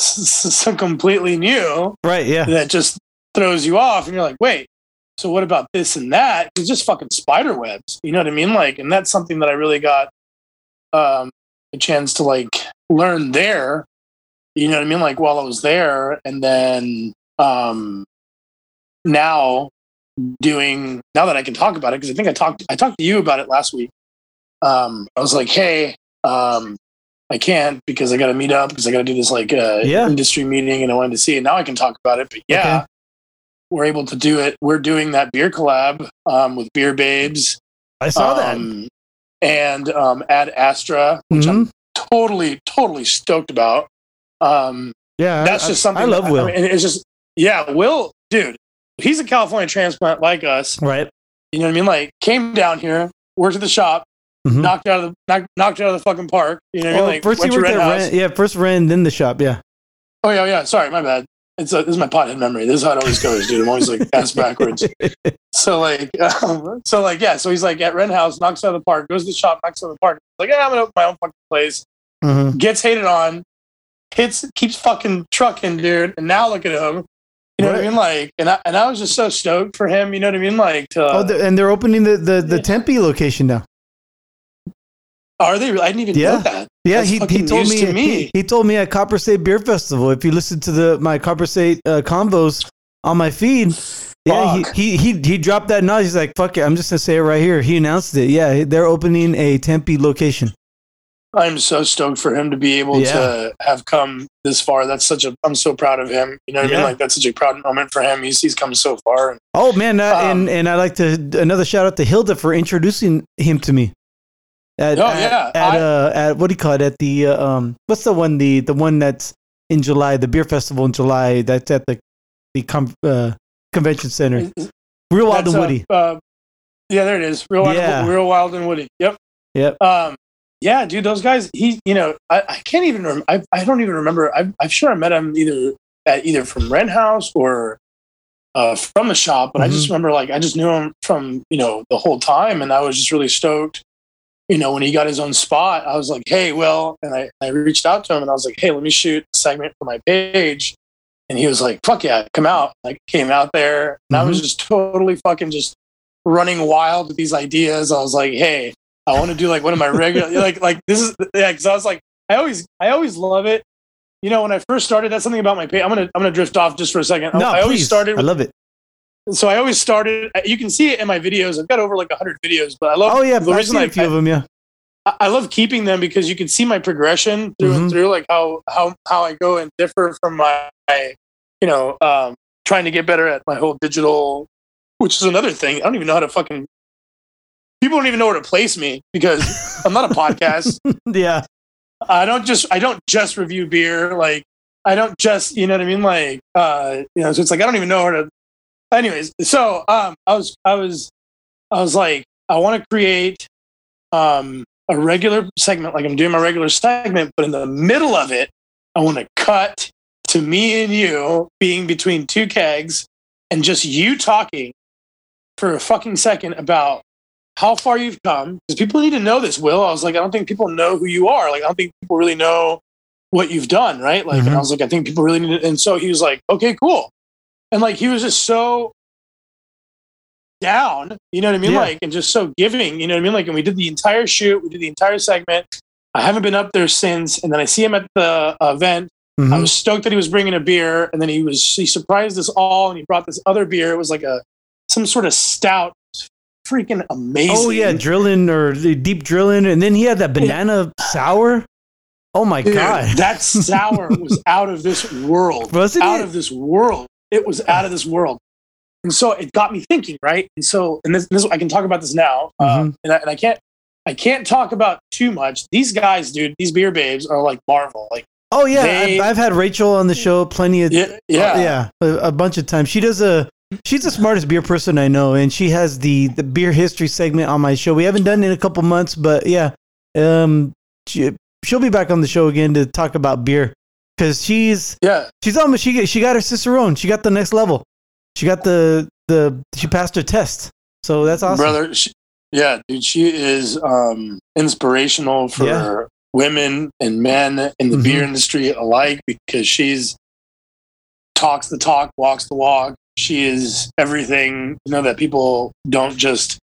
s- s- completely new, right? Yeah, that just throws you off, and you're like, wait, so what about this and that? It's just fucking spider webs, you know what I mean? Like, and that's something that I really got um a chance to like learn there, you know what I mean? Like, while I was there, and then um, now doing now that I can talk about it, because I think I talked I talked to you about it last week. Um, I was like, hey, um, I can't because I got to meet up because I got to do this like uh, yeah. industry meeting, and I wanted to see it. Now I can talk about it, but yeah, okay. we're able to do it. We're doing that beer collab um, with Beer Babes. I saw um, that. And um, Ad Astra, which mm-hmm. I'm totally, totally stoked about. Um, yeah, that's I, just something I love. That, Will, I mean, it's just yeah, Will, dude, he's a California transplant like us, right? You know what I mean? Like, came down here, worked at the shop, mm-hmm. knocked out of the knock, knocked out of the fucking park. You know what I well, mean? Like, first went he worked to Renhouse. At Ren, yeah, first Ren, then the shop. Yeah. Oh yeah, yeah. Sorry, my bad. It's a, this is my pothead memory. This is how it always goes, dude. I'm always like ass backwards. So like, um, so like, yeah. So he's like at Renhouse, knocks out of the park, goes to the shop, knocks out of the park. Like, yeah, I'm gonna open my own fucking place. Mm-hmm. Gets hated on, hits, keeps fucking trucking, dude. And now look at him. You know right. what I mean? Like, and I and I was just so stoked for him. You know what I mean? Like, to, oh, they're, and they're opening the the, the yeah. Tempe location now. Are they? I didn't even yeah. know that. Yeah, he, he told me, to me. He, he told me at Copper State Beer Festival. If you listen to the my Copper State uh, convos on my feed, Fuck. yeah, he, he he he dropped that knowledge. He's like, "Fuck it, I'm just gonna say it right here." He announced it. Yeah, they're opening a Tempe location. I'm so stoked for him to be able yeah. to have come this far. That's such a. I'm so proud of him. You know what yeah. I mean? Like, that's such a proud moment for him. He's he's come so far. Oh man, uh, um, and and I like to another shout out to Hilda for introducing him to me. At, oh, at, yeah. at, I, uh, at what do you call it? At the uh, um, what's the one? The the one that's in July, the beer festival in July. That's at the the com- uh, convention center. Real Wild and Woody. Uh, uh, yeah, there it is. Real Wild, yeah. Real Wild and Woody. Yep. Yep. Um, yeah, dude, those guys. He, you know, I, I can't even. Rem- I I don't even remember. I'm I'm sure I met him either at either from Renhouse or uh, from the shop. But mm-hmm. I just remember like I just knew him from you know the whole time, and I was just really stoked. You know, when he got his own spot, I was like, hey, Will, and I, I reached out to him and I was like, hey, let me shoot a segment for my page. And he was like, fuck yeah, come out. I came out there and mm-hmm. I was just totally fucking just running wild with these ideas. I was like, hey, I want to do like one of my regular, like, like this is, yeah. Cause I was like, I always, I always love it. You know, when I first started, that's something about my page. I'm going to, I'm going to drift off just for a second. No, I, I always started. With, I love it. So I always started, you can see it in my videos. I've got over like a hundred videos, but I love, oh yeah, the I've reason seen I, a few I, of them. Yeah. I love keeping them because you can see my progression through mm-hmm. and through, like how, how, how I go and differ from my, my you know, um, trying to get better at my whole digital, which is another thing. I don't even know how to fucking, people don't even know where to place me because I'm not a podcast. Yeah. I don't just, I don't just review beer. Like I don't just, you know what I mean? Like, uh, you know, so it's like, I don't even know how to, anyways. So, um, I was, I was, I was like, I want to create, um, a regular segment, like I'm doing my regular segment, but in the middle of it, I want to cut to me and you being between two kegs and just you talking for a fucking second about how far you've come. Because people need to know this, Will. I was like, I don't think people know who you are. Like, I don't think people really know what you've done, right? Like, mm-hmm. and I was like, I think people really need to. And so he was like, okay, cool. And like, he was just so down, you know what I mean? Yeah. Like, and just so giving, you know what I mean? Like, and we did the entire shoot, we did the entire segment. I haven't been up there since. And then I see him at the event. Mm-hmm. I was stoked that he was bringing a beer. And then he was, he surprised us all. And he brought this other beer. It was like a, some sort of stout, freaking amazing. Oh yeah. Drilling or deep drilling. And then he had that banana sour. Oh my Dude, God. That sour was out of this world, Wasn't out it? of this world. It was out of this world. And so it got me thinking, right? And so, and this, this I can talk about this now, mm-hmm. um, and, I, and I can't, I can't talk about too much. These guys, dude, these beer babes are like Marvel. Like, oh yeah, they, I've, I've had Rachel on the show plenty of, yeah, yeah, uh, yeah a, a bunch of times. She does a, she's the smartest beer person I know, and she has the the beer history segment on my show. We haven't done it in a couple months, but yeah, um, she, she'll be back on the show again to talk about beer because she's yeah, she's almost she she got her Cicerone, she got the next level. She got the, the, she passed her test. So that's awesome. Brother, she, yeah, dude, she is um, inspirational for yeah. women and men in the mm-hmm. beer industry alike because she's talks the talk, walks the walk. She is everything, you know, that people don't just,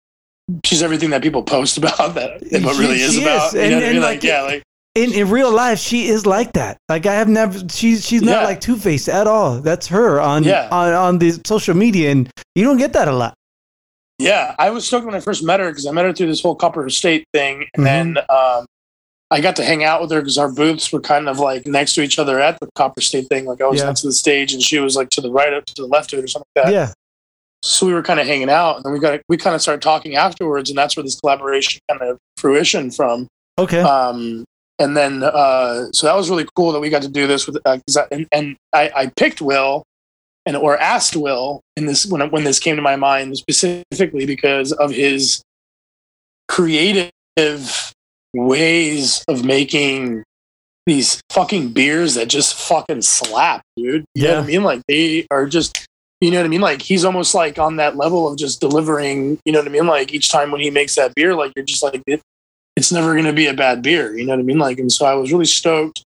she's everything that people post about that, that what really is about. You know what I mean? Like, yeah, like. In in real life, she is like that. Like I have never, she's she's not yeah. like two-faced at all. That's her on, yeah. on on the social media, and you don't get that a lot. Yeah, I was stoked when I first met her because I met her through this whole Copper State thing, and mm-hmm. then um, I got to hang out with her because our booths were kind of like next to each other at the Copper State thing. Like I was yeah. next to the stage, and she was like to the right up to the left of it or something like that. Yeah. So we were kind of hanging out, and then we got we kind of started talking afterwards, and that's where this collaboration kind of fruition from. Okay. Um. And then, uh, so that was really cool that we got to do this with, uh, cause I, and, and I, I picked Will and, or asked Will in this, when, when this came to my mind specifically because of his creative ways of making these fucking beers that just fucking slap, dude. You yeah. know what I mean? Like they are just, you know what I mean? Like he's almost like on that level of just delivering, you know what I mean? Like each time when he makes that beer, like you're just like, it, it's never going to be a bad beer. You know what I mean? Like, and so I was really stoked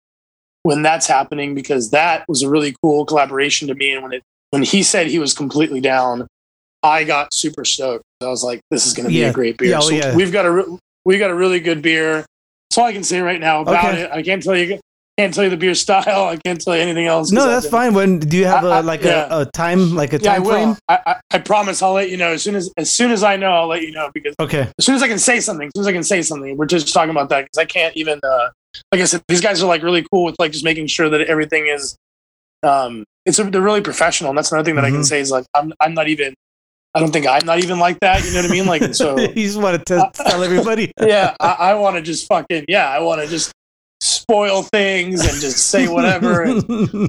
when that's happening because that was a really cool collaboration to me. And when it, when he said he was completely down, I got super stoked. I was like, this is going to be yeah. a great beer. Yeah, so yeah. we've got a, re- we got a really good beer. That's all I can say right now about okay. it. I can't tell you, can't tell you the beer style. I can't tell you anything else. No, that's fine. When do you have I, a, like I, yeah. a, a time, like a yeah, time I frame? I, I, I promise I'll let you know as soon as, as soon as I know, I'll let you know because okay. as soon as I can say something, as soon as I can say something, we're just talking about that. Cause I can't even, uh, like I said, these guys are like really cool with like just making sure that everything is, um, it's, a, they're really professional. And that's another thing that mm-hmm. I can say is like, I'm, I'm not even, I don't think I'm not even like that. You know what I mean? Like, so you just want to t- tell everybody. yeah. I, I want to just fucking, yeah, I want to just, spoil things and just say whatever. and,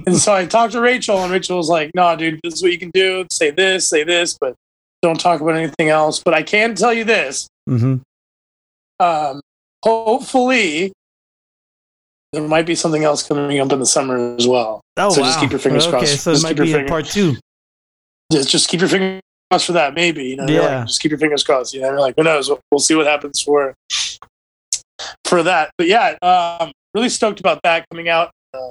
and so I talked to Rachel and Rachel was like, nah, dude, this is what you can do. Say this, say this, but don't talk about anything else. But I can tell you this. Mm-hmm. Um, hopefully there might be something else coming up in the summer as well. Oh, so wow. just keep your fingers okay, crossed. Okay, so just it might be finger- part two. Just, just keep your fingers crossed for that. Maybe, you know, yeah. like, just keep your fingers crossed. You know, like who knows? We'll, we'll see what happens for, for that. But yeah, um, really stoked about that coming out. Uh,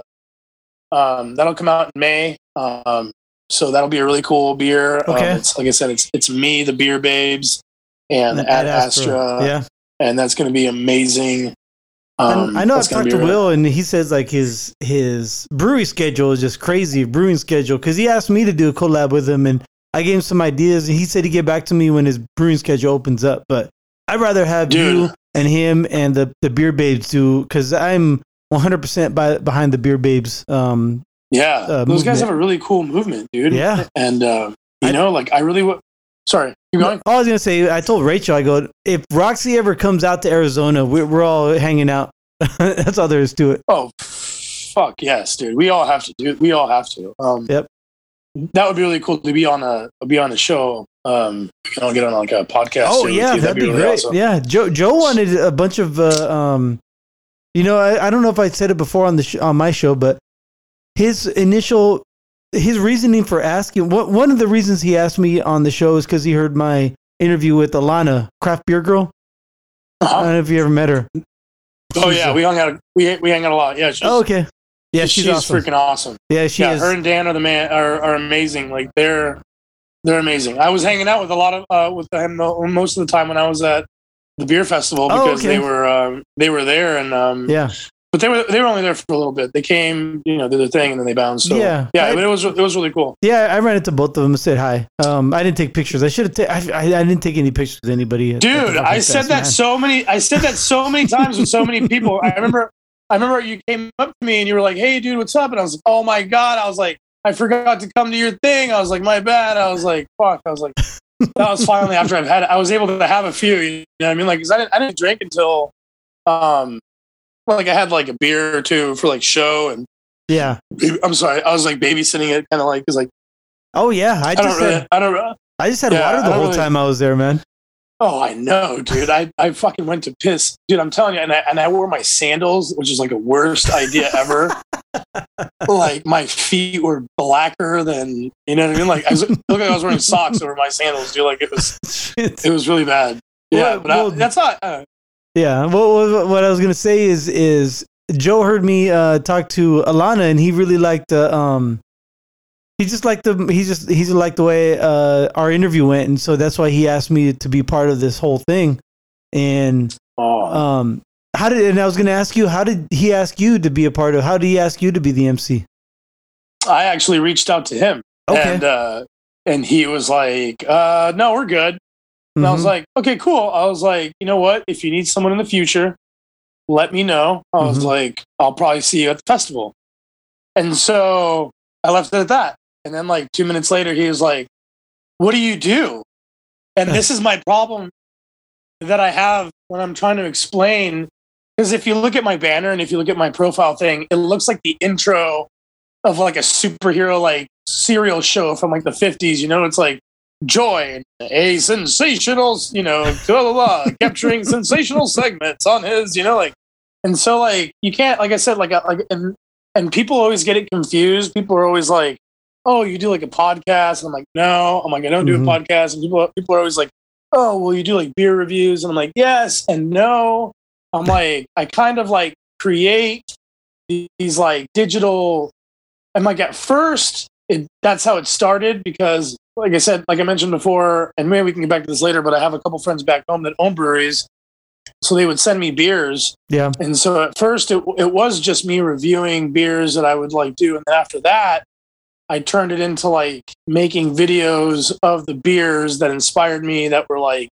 um, that'll come out in May. Um, so that'll be a really cool beer. Okay. Um, it's, like I said, it's it's me, the Beer Babes, and, and Ad Astra. Astra. Yeah. And that's going to be amazing. Um, and I know I talked to Will, and he says like his his brewery schedule is just crazy, brewing schedule, because he asked me to do a collab with him, and I gave him some ideas, and he said he'd get back to me when his brewing schedule opens up. But I'd rather have Dude. you and him and the, the Beer Babes do, because I'm one hundred percent by, behind the Beer Babes. Um, yeah, uh, those movement. guys have a really cool movement, dude. Yeah, and uh, you I, know, like I really would. Sorry, keep going. All I was gonna say, I told Rachel, I go, if Roxy ever comes out to Arizona, we're, we're all hanging out. That's all there is to it. Oh, fuck yes, dude. We all have to do. We all have to. Um, yep. That would be really cool to be on a be on a show. Um, I'll get on like a podcast. Oh yeah, that'd, that'd be, be really great. Awesome. Yeah, Joe. Joe wanted a bunch of. Uh, um, you know, I, I don't know if I said it before on the sh- on my show, but his initial. His reasoning for asking, what one of the reasons he asked me on the show is because he heard my interview with Alana, Craft Beer Girl. Uh-huh. I don't know if you ever met her. Oh she's yeah, a, we hung out. We we hung out a lot. Yeah. She's, oh, okay. Yeah, she's, she's awesome. freaking awesome. Yeah, she yeah, is. Her and Dan are the man are, are amazing. Like they're they're amazing. I was hanging out with a lot of uh, with him most of the time when I was at the beer festival because oh, okay. they were um, they were there and um, yeah. But they were they were only there for a little bit. They came, you know, did their thing, and then they bounced. So, yeah, yeah. I, but it was it was really cool. Yeah, I ran into both of them and said hi. Um, I didn't take pictures. I should have. Ta- I, I I didn't take any pictures with anybody. Dude, at, at I said that man. so many. I said that so many times with so many people. I remember. I remember you came up to me and you were like, "Hey, dude, what's up?" And I was like, "Oh my god!" I was like, "I forgot to come to your thing." I was like, "My bad." I was like, "Fuck." I was like, "That was finally after I've had. I was able to have a few." You know what I mean? Like, cause I didn't I didn't drink until. Um, Like I had like a beer or two for like show and yeah. I'm sorry, I was like babysitting it, kind of like because like oh yeah, I, I just don't really, had, I don't I just had yeah, water the whole really, time I was there, man. Oh, I know, dude. I, I fucking went to piss, dude. I'm telling you, and I and I wore my sandals, which is like a worst idea ever. Like my feet were blacker than you know what I mean. Like I was, looked like I was wearing socks over my sandals, dude. Like it was it was really bad. Yeah, well, but I, well, that's not. Uh, Yeah, what, what what I was gonna say is is Joe heard me uh, talk to Alana, and he really liked the um, he just liked the he just he just liked the way uh, our interview went, and so that's why he asked me to be part of this whole thing. And oh. um, how did and I was gonna ask you, how did he ask you to be a part of? How did he ask you to be the M C? I actually reached out to him, okay. and uh, and he was like, uh, "No, we're good." And mm-hmm. I was like, okay, cool. I was like, you know what? If you need someone in the future, let me know. I was mm-hmm. like, I'll probably see you at the festival. And so I left it at that. And then like two minutes later, he was like, what do you do? And this is my problem that I have when I'm trying to explain. Because if you look at my banner and if you look at my profile thing, it looks like the intro of like a superhero, like serial show from like the fifties. You know, it's like, Join a sensational, you know, blah, blah, blah, capturing sensational segments on his, you know, like, and so like you can't, like I said, like, like, and and people always get it confused. People are always like, oh, you do like a podcast, and I'm like, no, I'm like, I don't do mm-hmm. a podcast, and people people are always like, oh, well, you do like beer reviews, and I'm like, yes and no. I'm like, I kind of like create these like digital. I'm like at first, it, that's how it started because. Like I said, like I mentioned before, and maybe we can get back to this later, but I have a couple friends back home that own breweries, so they would send me beers. Yeah. And so at first, it it was just me reviewing beers that I would like do, and then after that, I turned it into like making videos of the beers that inspired me that were like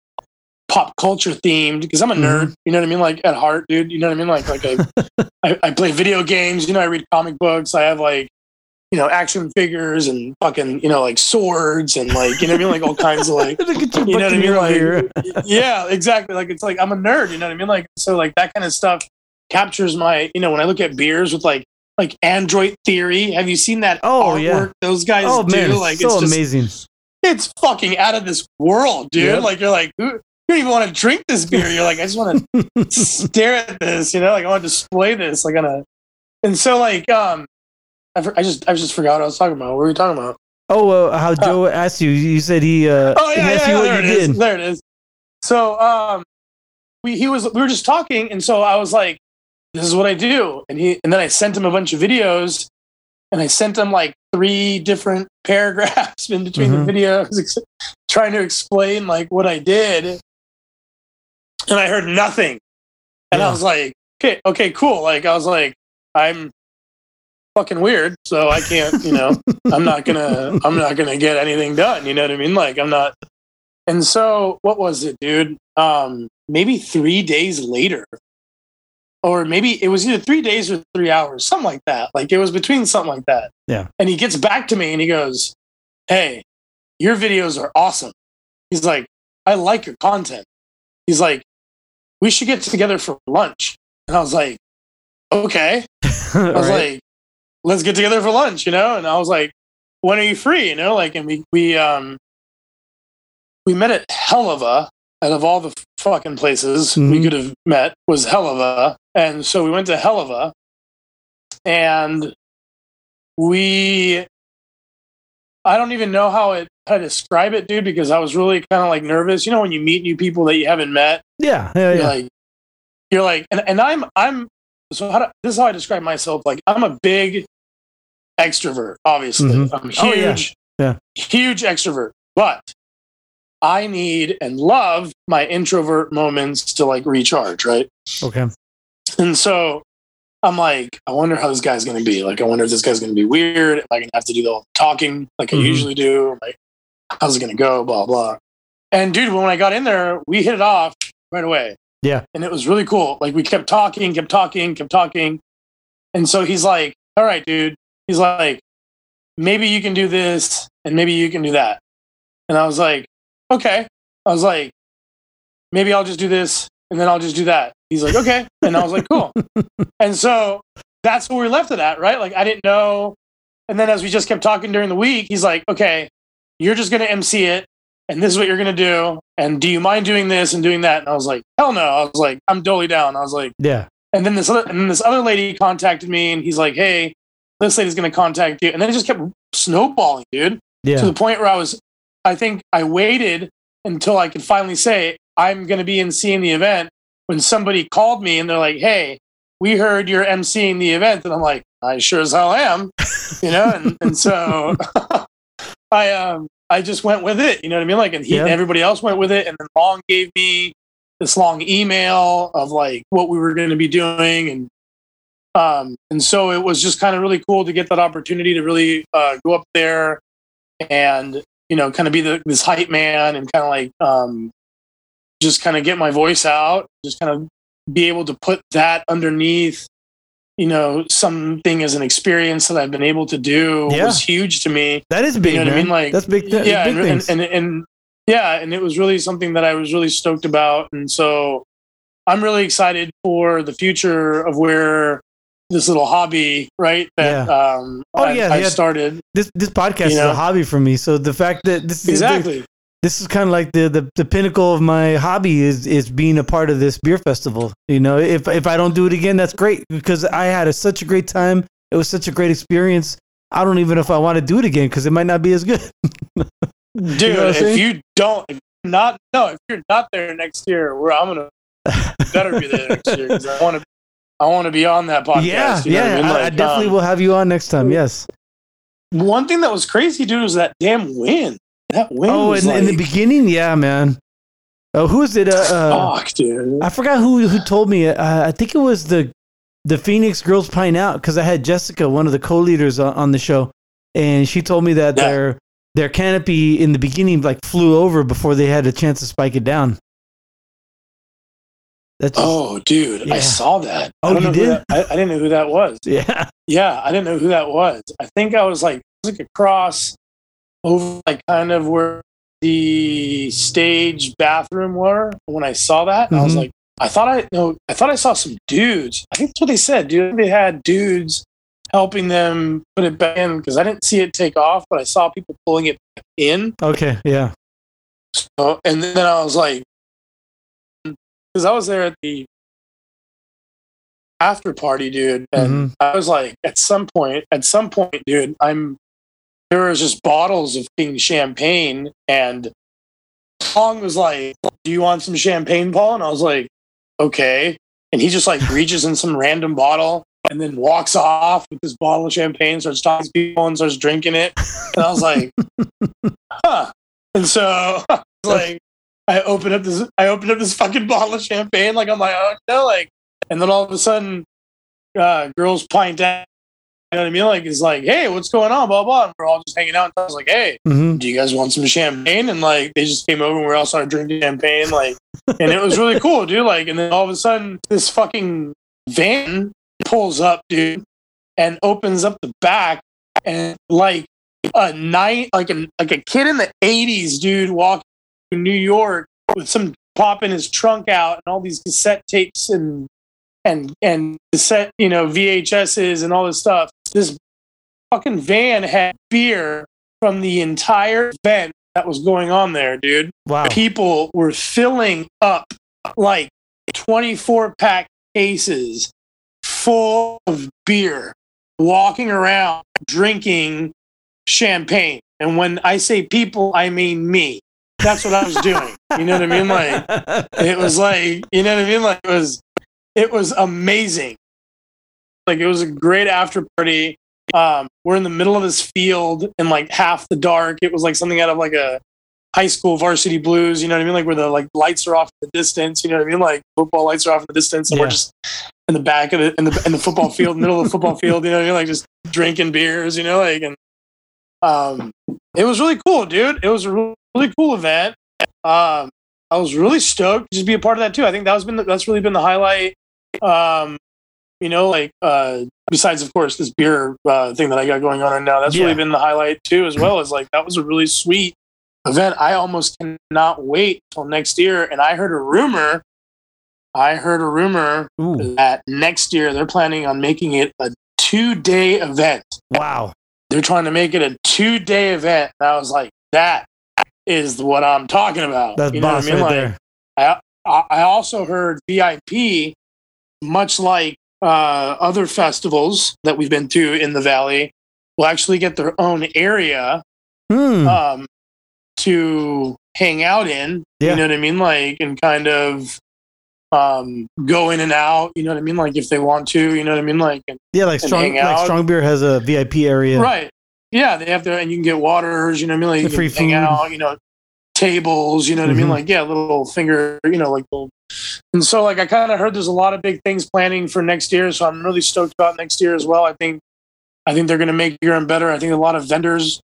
pop culture themed because I'm a nerd, mm-hmm. you know what I mean? Like at heart, dude, you know what I mean? Like like I, I I play video games, you know, I read comic books, I have like. You know, action figures and fucking, you know, like swords and like, you know what I mean? Like all kinds of like, you know what I mean? Like, yeah, exactly. Like, it's like, I'm a nerd, you know what I mean? Like, so like that kind of stuff captures my, you know, when I look at beers with like, like Android Theory, have you seen that? Oh artwork yeah. Those guys oh, do man, like, so it's just, amazing. It's fucking out of this world, dude. Yeah. Like you're like, who, you don't even want to drink this beer. You're like, I just want to stare at this, you know, like I want to display this like on a, and so like, um, I, I just I just forgot what I was talking about. What were you talking about? Oh, uh, how Joe uh, asked you. You said he uh, oh, yeah, he asked yeah, you yeah, what you did. Is, there it is. So um, we he was we were just talking, and so I was like, "This is what I do," and he and then I sent him a bunch of videos, And I sent him like three different paragraphs in between mm-hmm. the videos, ex- trying to explain like what I did. And I heard nothing. And yeah. I was like, okay, okay, cool. Like, I was like, I'm fucking weird. So I can't, you know, I'm not gonna, I'm not gonna get anything done. You know what I mean? Like, I'm not. And so what was it, dude? Um, maybe three days later, or maybe it was either three days or three hours, something like that. Like, it was between something like that. Yeah. And he gets back to me and he goes, hey, your videos are awesome. He's like, I like your content. He's like, we should get together for lunch. And I was like, okay. I was right. like, let's get together for lunch, you know? And I was like, when are you free? You know, like, and we, we, um, we met at Hellava. Out of all the fucking places mm-hmm. we could have met was Hellava. And so we went to Hellava and we, I don't even know how it, how to describe it, dude, because I was really kind of like nervous, you know, when you meet new people that you haven't met. Yeah. yeah, you're, yeah. Like, you're like, and, and I'm, I'm, so how do, this is how I describe myself. Like, I'm a big extrovert, obviously. Mm-hmm. I'm huge, oh, yeah. Yeah. huge extrovert, but I need and love my introvert moments to like recharge, right? Okay. And so I'm like, I wonder how this guy's going to be. Like, I wonder if this guy's going to be weird. Am I going to have to do the whole talking like mm-hmm. I usually do? Like, how's it going to go? Blah, blah. And dude, when I got in there, we hit it off right away. Yeah. And it was really cool. Like, we kept talking, kept talking, kept talking. And so he's like, all right, dude. He's like, maybe you can do this and maybe you can do that. And I was like, okay. I was like, maybe I'll just do this and then I'll just do that. He's like, okay. And I was like, cool. And so that's where we left it at, right? Like, I didn't know. And then as we just kept talking during the week, he's like, okay, you're just going to M C it. And this is what you're going to do. And do you mind doing this and doing that? And I was like, hell no. I was like, I'm totally down. I was like, yeah. And then this other, and then this other lady contacted me and he's like, hey, this lady's going to contact you. And then it just kept snowballing, dude. Yeah. To the point where I was, I think I waited until I could finally say I'm going to be emceeing the event when somebody called me and they're like, hey, we heard you're emceeing the event. And I'm like, I sure as hell am, you know? And, and so I, um, I just went with it, you know what I mean? Like, and he, yeah. everybody else went with it. And then Long gave me this long email of like what we were going to be doing. And, um, and so it was just kind of really cool to get that opportunity to really, uh, go up there and, you know, kind of be the, this hype man and kind of like, um, just kind of get my voice out, just kind of be able to put that underneath, you know, something as an experience that I've been able to do yeah. was huge to me. That is big, you know man. What I mean? Like, that's big. Th- yeah. Big and, and, and, and yeah. And it was really something that I was really stoked about. And so I'm really excited for the future of where this little hobby, right? That yeah. um oh, I, yeah, I yeah. started. This this podcast you know? is a hobby for me. So the fact that this exactly is, this is kind of like the, the the pinnacle of my hobby is is being a part of this beer festival. You know, if if I don't do it again, that's great because I had a, such a great time. It was such a great experience. I don't even know if I want to do it again because it might not be as good. Dude, you know if you don't, if you're not no, if you're not there next year, where I'm gonna better be there next year because I want to. I want to be on that podcast. Yeah, you know yeah. I, mean? like, I definitely um, will have you on next time. Yes. One thing that was crazy, dude, was that damn win. That win. Oh, was in, like... in the beginning, yeah, man. Oh, who is it? Uh, uh, Fuck, dude. I forgot who who told me. Uh, I think it was the the Phoenix Girls Pine Out because I had Jessica, one of the co-leaders, on, on the show, and she told me that yeah. their their canopy in the beginning like flew over before they had a chance to spike it down. Just, oh, dude, yeah. I saw that. Oh, I don't you know did? That, I, I didn't know who that was. Yeah. Yeah, I didn't know who that was. I think I was like, like across over like kind of where the stage bathroom were when I saw that. Mm-hmm. I was like, I thought I no, I thought I saw some dudes. I think that's what they said, dude. They had dudes helping them put it back in because I didn't see it take off, but I saw people pulling it back in. Okay, yeah. So, and then I was like, because I was there at the after party, dude, and mm-hmm. I was like, at some point, at some point, dude, I'm there was just bottles of champagne, and Long was like, "Do you want some champagne, Paul?" And I was like, "Okay," and he just like reaches in some random bottle and then walks off with this bottle of champagne, starts talking to people and starts drinking it. And I was like, huh. And so like I opened up this I opened up this fucking bottle of champagne. Like I'm like, oh no, like, and then all of a sudden uh girls pint out. You know what I mean? Like, it's like, hey, what's going on? Blah, blah. And we're all just hanging out. And I was like, hey, mm-hmm. do you guys want some champagne? And, like, they just came over and we all started drinking champagne. Like, and it was really cool, dude. Like, and then all of a sudden, this fucking van pulls up, dude, and opens up the back. And, like, a night, like, a, like a kid in the eighties, dude, walking to New York with some popping his trunk out and all these cassette tapes and, and, and cassette, you know, V H Ses and all this stuff. This fucking van had beer from the entire event that was going on there, dude. Wow. People were filling up like twenty-four pack cases full of beer, walking around drinking champagne. And when I say people, I mean me. That's what I was doing. You know what I mean? Like, it was like, you know what I mean? Like, it was, it was amazing. Like, it was a great after party. Um, we're in the middle of this field in like half the dark. It was like something out of like a high school Varsity Blues, you know what I mean? Like, where the like lights are off in the distance, you know what I mean? Like, football lights are off in the distance, and yeah. we're just in the back of the in the in the football field, middle of the football field, you know what I mean? Like, just drinking beers, you know, like, and um it was really cool, dude. It was a really, really cool event. Um I was really stoked to just be a part of that too. I think that was been the, that's really been the highlight. Um You know, like, uh, besides, of course, this beer uh, thing that I got going on right now, that's yeah. really been the highlight, too, as well. Is like, that was a really sweet event. I almost cannot wait till next year. And I heard a rumor, I heard a rumor Ooh. that next year they're planning on making it a two-day event. Wow. They're trying to make it a two-day event. And I was like, that is what I'm talking about. That's you know boss what I mean? Right like, there. I, I also heard V I P, much like Uh, other festivals that we've been to in the Valley, will actually get their own area mm. um, to hang out in. Yeah. You know what I mean? Like, and kind of um, go in and out. You know what I mean? Like, if they want to, you know what I mean? Like, and, yeah, like strong, like strong beer has a V I P area, right? Yeah, they have to, and you can get waters. You know what I mean? Like, you can free hang food. out. You know, tables. You know what mm-hmm. I mean? Like, yeah, little finger. You know, like little. And so, like, I kind of heard there's a lot of big things planning for next year, so I'm really stoked about next year as well. I think, I think they're going to make your own better. I think a lot of vendors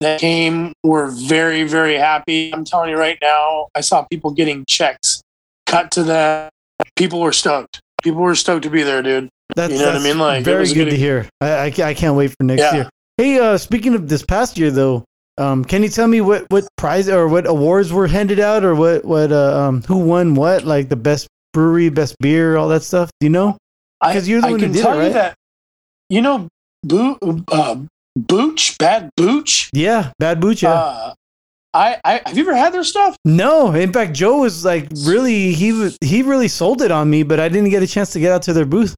that came were very, very happy. I'm telling you right now, I saw people getting checks cut to them. People were stoked. People were stoked to be there, dude. That's, you know that's what I mean? Like, very it was good, good to hear. I, I can't wait for next yeah. year. Hey, uh, speaking of this past year, though, Um, can you tell me what, what prize or what awards were handed out or what, what uh, um, who won what, like the best brewery, best beer, all that stuff? Do you know? Because you're the I one who did it, right? You that, you know, Bo- uh, Booch, Bad Booch? Yeah, Bad Booch, yeah. Uh, I, I, have you ever had their stuff? No. In fact, Joe was like, really, he was, he really sold it on me, but I didn't get a chance to get out to their booth.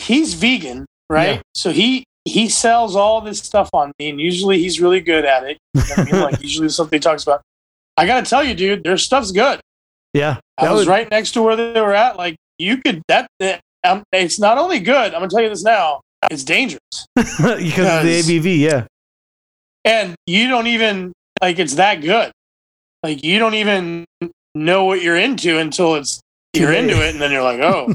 He's vegan, right? Yeah. So he... He sells all this stuff on me, and usually he's really good at it. You know what I mean? Like, usually something he talks about. I gotta tell you, dude, their stuff's good. Yeah, I was would... right next to where they were at. Like, you could that. that um, it's not only good. I'm gonna tell you this now. It's dangerous because of the A B V. Yeah, and you don't even like it's that good. Like, you don't even know what you're into until it's you're into it, and then you're like, oh.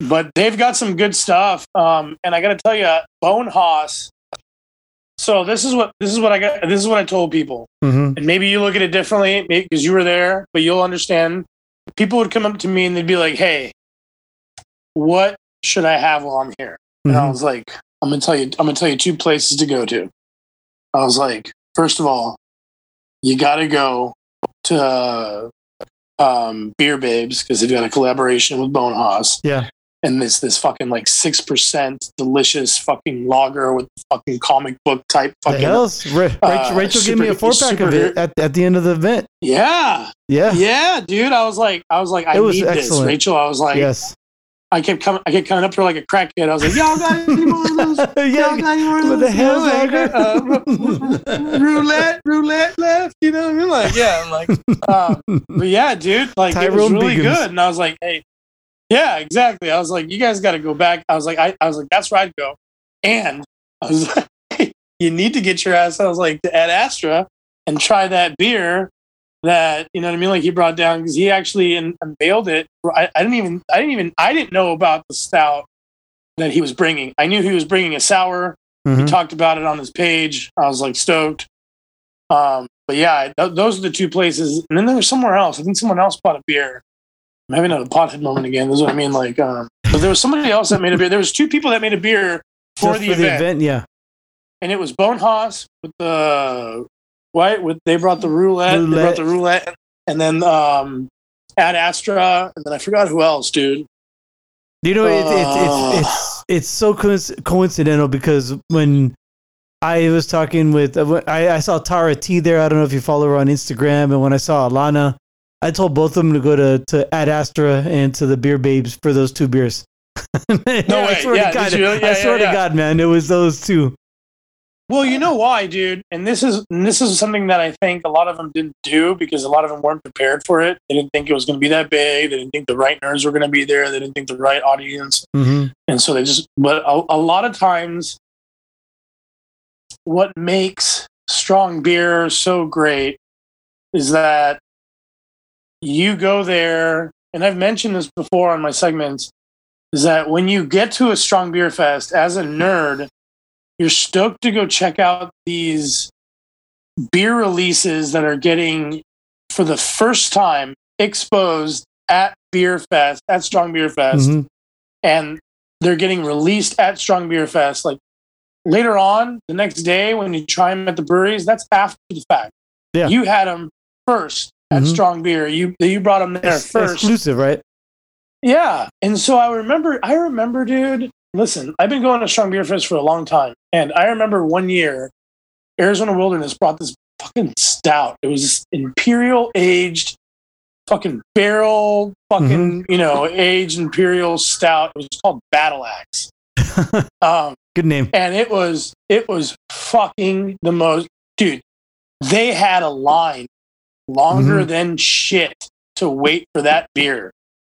But they've got some good stuff, um, and I got to tell you, Bonehaus. So this is what this is what I got. This is what I told people, mm-hmm. and maybe you look at it differently because you were there, but you'll understand. People would come up to me and they'd be like, "Hey, what should I have while I'm here?" Mm-hmm. And I was like, "I'm gonna tell you. I'm gonna tell you two places to go to." I was like, first of all, you got to go to um, Beer Babes because they've got a collaboration with Bonehaus. Yeah. And this this fucking like six percent delicious fucking lager with fucking comic book type fucking. The hell's Rachel, uh, Rachel super, gave me a four pack of it at, at the end of the event. Yeah, yeah, yeah, dude. I was like, I was like, I was need excellent. this, Rachel. I was like, yes. I kept coming, I kept coming up to her like a crackhead. I was like, y'all got any more of those? Y'all got any more of those? What the hell's lager? Uh, roulette, roulette left. You know what I mean? Like, yeah, I'm like, um, but yeah, dude, like Tyrone it was really Beacons. good. And I was like, hey. Yeah, exactly. I was like, you guys got to go back. I was like, I, I was like, that's where I'd go. And I was like, you need to get your ass. I was like, to Ad Astra and try that beer that, you know what I mean? Like he brought down, because he actually unveiled it. I, I didn't even, I didn't even, I didn't know about the stout that he was bringing. I knew he was bringing a sour. Mm-hmm. He talked about it on his page. I was like stoked. Um, but yeah, th- those are the two places. And then there was somewhere else. I think someone else bought a beer. I'm having a pothead moment again. This is what I mean. Like, um, but there was somebody else that made a beer. There was two people that made a beer for, the, for event. the event. Yeah. And it was Bonehaus with the white, with, they brought the roulette, roulette. They brought the roulette. And then, um, Ad Astra. And then I forgot who else, dude. You know, it's, uh, it's, it's, it's, it's so co- coincidental because when I was talking with, I, I saw Tara T there. I don't know if you follow her on Instagram. And when I saw Alana, I told both of them to go to, to Ad Astra and to the Beer Babes for those two beers. No way. I swear, yeah, to God, you, yeah, I swear yeah, yeah. to God, man, it was those two. Well, you know why, dude? And this is and this is something that I think a lot of them didn't do because a lot of them weren't prepared for it. They didn't think it was going to be that big. They didn't think the right nerds were going to be there. They didn't think the right audience. Mm-hmm. And so they just, but a, a lot of times what makes strong beer so great is that you go there, and I've mentioned this before on my segments, is that when you get to a Strong Beer Fest, as a nerd, you're stoked to go check out these beer releases that are getting, for the first time, exposed at Beer Fest, at Strong Beer Fest. Mm-hmm. And they're getting released at Strong Beer Fest. Like later on, the next day, when you try them at the breweries, that's after the fact. Yeah. You had them first. At mm-hmm. Strong Beer, you you brought them there it's first. Exclusive, right? Yeah, and so I remember, I remember, dude. Listen, I've been going to Strong Beer Fest for a long time, and I remember one year, Arizona Wilderness brought this fucking stout. It was this imperial aged, fucking barrel, fucking mm-hmm. you know, aged imperial stout. It was called Battle Axe. um, Good name. And it was it was fucking the most, dude. They had a line. Longer mm-hmm. than shit to wait for that beer.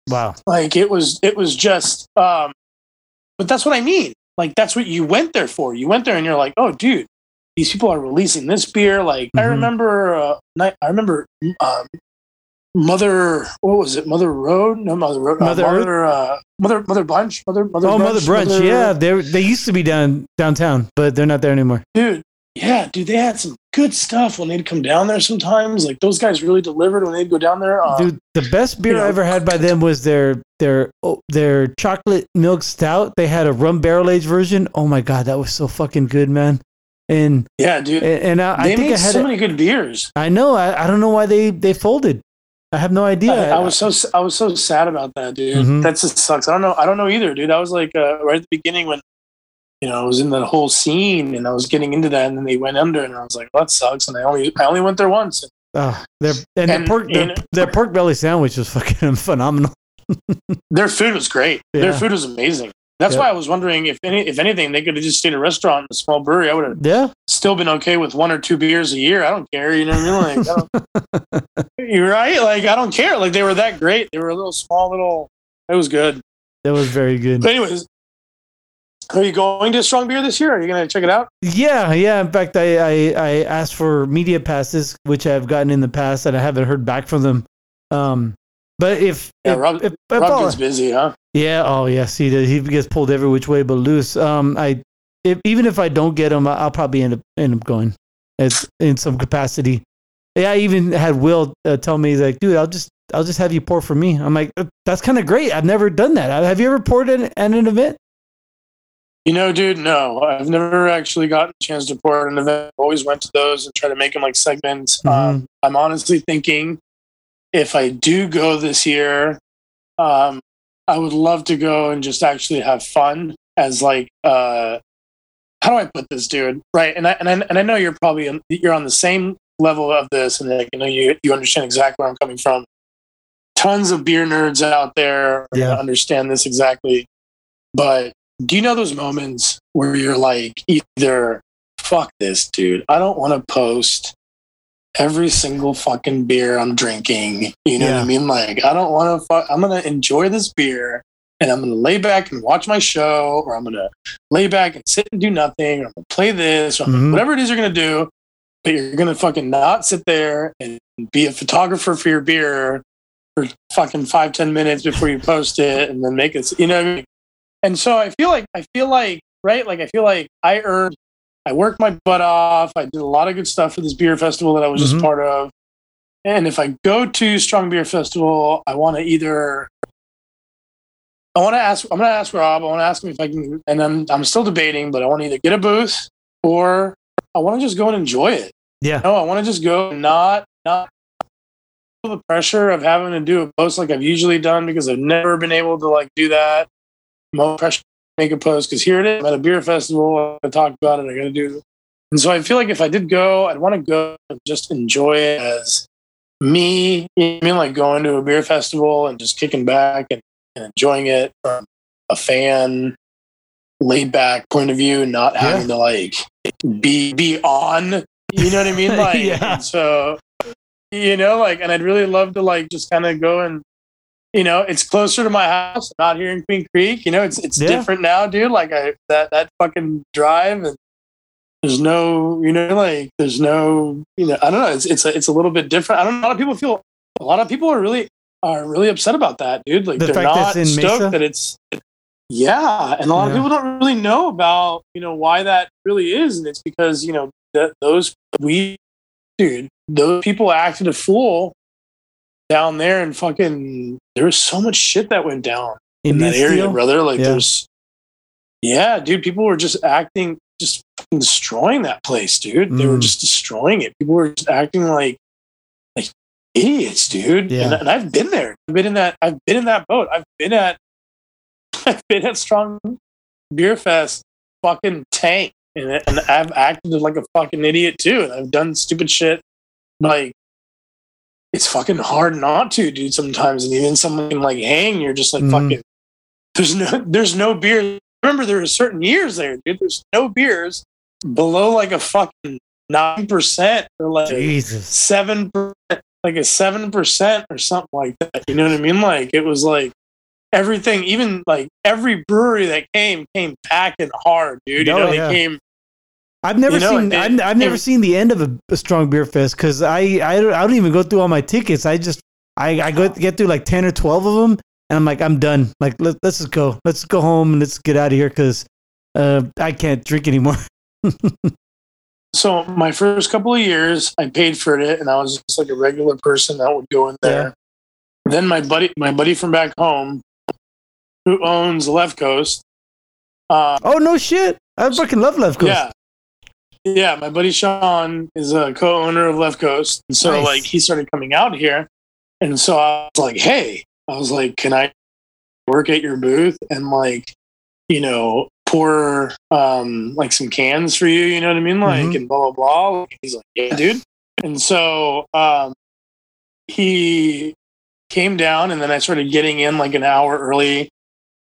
Wow. Like it was, it was just, um, but that's what I mean. Like, that's what you went there for. You went there and you're like, oh dude, these people are releasing this beer. Like mm-hmm. I remember, uh, I remember, um, Mother, what was it? Mother Road? No, Mother Road. Mother, uh, Mother, uh, Mother, Mother Brunch. Mother, Mother Oh, Brunch, Mother Brunch. Mother, yeah. They they used to be down downtown, but they're not there anymore. Dude. Yeah, dude, they had some good stuff when they'd come down there sometimes. Like, those guys really delivered when they'd go down there. Um, dude, the best beer you know, I ever had by them was their their oh, their chocolate milk stout. They had a rum barrel-aged version. Oh, my God, that was so fucking good, man. And yeah, dude. And, and I, they I think made I had so a, many good beers. I know. I, I don't know why they, they folded. I have no idea. I, I was so I was so sad about that, dude. Mm-hmm. That just sucks. I don't know. I don't know either, dude. I was like uh, right at the beginning when, you know, I was in that whole scene, and I was getting into that, and then they went under, and I was like, well, "That sucks." And I only, I only went there once. Oh, their and, and the pork, their, know, their pork belly sandwich was fucking phenomenal. Their food was great. Yeah. Their food was amazing. That's yeah. why I was wondering if any, if anything, they could have just stayed at a restaurant, in a small brewery. I would have yeah. still been okay with one or two beers a year. I don't care. You know what I mean? Like, you're right. Like I don't care. Like they were that great. They were a little small, little. It was good. That was very good. But anyways. Are you going to Strong Beer this year? Are you going to check it out? Yeah, yeah. In fact, I, I, I asked for media passes, which I've gotten in the past, and I haven't heard back from them. Um, but if... Yeah, if, Rob, if, if Rob gets busy, huh? Yeah, oh, yeah. See, he gets pulled every which way but loose. Um, I, if, even if I don't get him, I'll probably end up, end up going it's in some capacity. Yeah, I even had Will uh, tell me, he's like, dude, I'll just I'll just have you pour for me. I'm like, that's kind of great. I've never done that. Have you ever poured at, at an event? You know, dude, no. I've never actually gotten a chance to pour at an event. I always went to those and try to make them like segments. Mm-hmm. Um, I'm honestly thinking if I do go this year, um, I would love to go and just actually have fun as like, uh, how do I put this, dude? Right. And I, and I, and I know you're probably, you're on the same level of this, and I know you, you understand exactly where I'm coming from. Tons of beer nerds out there yeah. understand this exactly. But do you know those moments where you're like, either fuck this, dude, I don't want to post every single fucking beer I'm drinking. You know yeah. what I mean? Like, I don't want to fuck. I'm going to enjoy this beer, and I'm going to lay back and watch my show, or I'm going to lay back and sit and do nothing, or I'm going to play this, or mm-hmm. whatever it is you're going to do. But you're going to fucking not sit there and be a photographer for your beer for fucking five, ten minutes before you post it, and then make it, you know what I mean? And so I feel like, I feel like, right? Like, I feel like I earned, I worked my butt off. I did a lot of good stuff for this beer festival that I was mm-hmm. just part of. And if I go to Strong Beer Festival, I want to either, I want to ask, I'm going to ask Rob, I want to ask him if I can, and I'm, I'm still debating, but I want to either get a booth, or I want to just go and enjoy it. Yeah. No, I want to just go and not, not feel the pressure of having to do a post like I've usually done, because I've never been able to like do that. No pressure to make a post, because here it is, I'm at a beer festival, I talked about it, I got to do it. And so I feel like if I did go, I'd want to go and just enjoy it as me. You know what I mean? Like going to a beer festival and just kicking back and, and enjoying it from a fan, laid back point of view, not yeah. having to like be be on, you know what I mean? Like yeah. so, you know, like, and I'd really love to like just kind of go and, you know, it's closer to my house, not here in Queen Creek, you know, it's it's yeah. different now, dude. Like I that that fucking drive, and there's no, you know, like there's no, you know, I don't know, it's it's a, it's a little bit different. I don't know, a lot of people feel a lot of people are really are really upset about that, dude. Like the they're not stoked Mesa? that it's Yeah, and a lot yeah. of people don't really know about, you know, why that really is, and it's because, you know, th- those we, dude, those people acted a fool down there, and fucking there was so much shit that went down in, in that area, deal? brother. Like yeah. there's, yeah, dude, people were just acting, just fucking destroying that place, dude. Mm. They were just destroying it. People were just acting like like idiots, dude. Yeah. And, and I've been there. I've been in that. I've been in that boat. I've been at. I've been at Strong Beer Fest fucking tank, and, and I've acted like a fucking idiot too, and I've done stupid shit. Like, it's fucking hard not to, dude, sometimes. And even something like Hang, you're just like mm. fucking there's no there's no beer. Remember, there were certain years there, dude, there's no beers below like a fucking nine percent or like Jesus. seven like a seven percent or something like that. You know what I mean? Like, it was like everything, even like every brewery that came came packing hard, dude. You oh, know, yeah. they came. I've never you know, seen. They, I've, I've never seen the end of a, a Strong Beer Fest, because I I don't, I don't even go through all my tickets. I just I I go get through like ten or twelve of them, and I'm like, I'm done. Like let, let's just go. Let's go home and let's get out of here, because uh, I can't drink anymore. So my first couple of years, I paid for it, and I was just like a regular person that would go in there. Yeah. Then my buddy, my buddy from back home, who owns Left Coast. Uh, oh, no shit. I fucking love Left Coast. Yeah. Yeah. My buddy Sean is a co-owner of Left Coast. And so nice. like he started coming out here. And so I was like, hey, I was like, can I work at your booth and like, you know, pour um, like some cans for you? You know what I mean? Like, mm-hmm. and blah, blah, blah. He's like, yeah, dude. And so um, he came down, and then I started getting in like an hour early.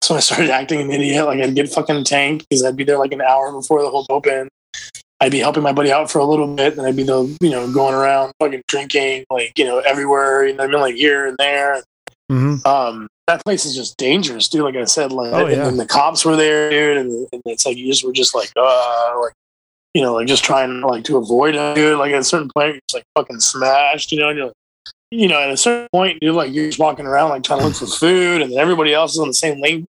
So I started acting an idiot. Like, I'd get fucking tanked because I'd be there like an hour before the whole open. I'd be helping my buddy out for a little bit, and I'd be the you know going around fucking drinking, like, you know, everywhere. You know what I mean? Like here and there. Mm-hmm. Um, that place is just dangerous, dude. Like I said, like oh, and, yeah. and the cops were there, dude, and, and it's like you just were just like, uh, like you know, like just trying like to avoid it, dude. Like at a certain point, you're just like fucking smashed, you know, and you're like. You know, at a certain point, dude, like you're just walking around, like trying to look for food, and then everybody else is on the same lane,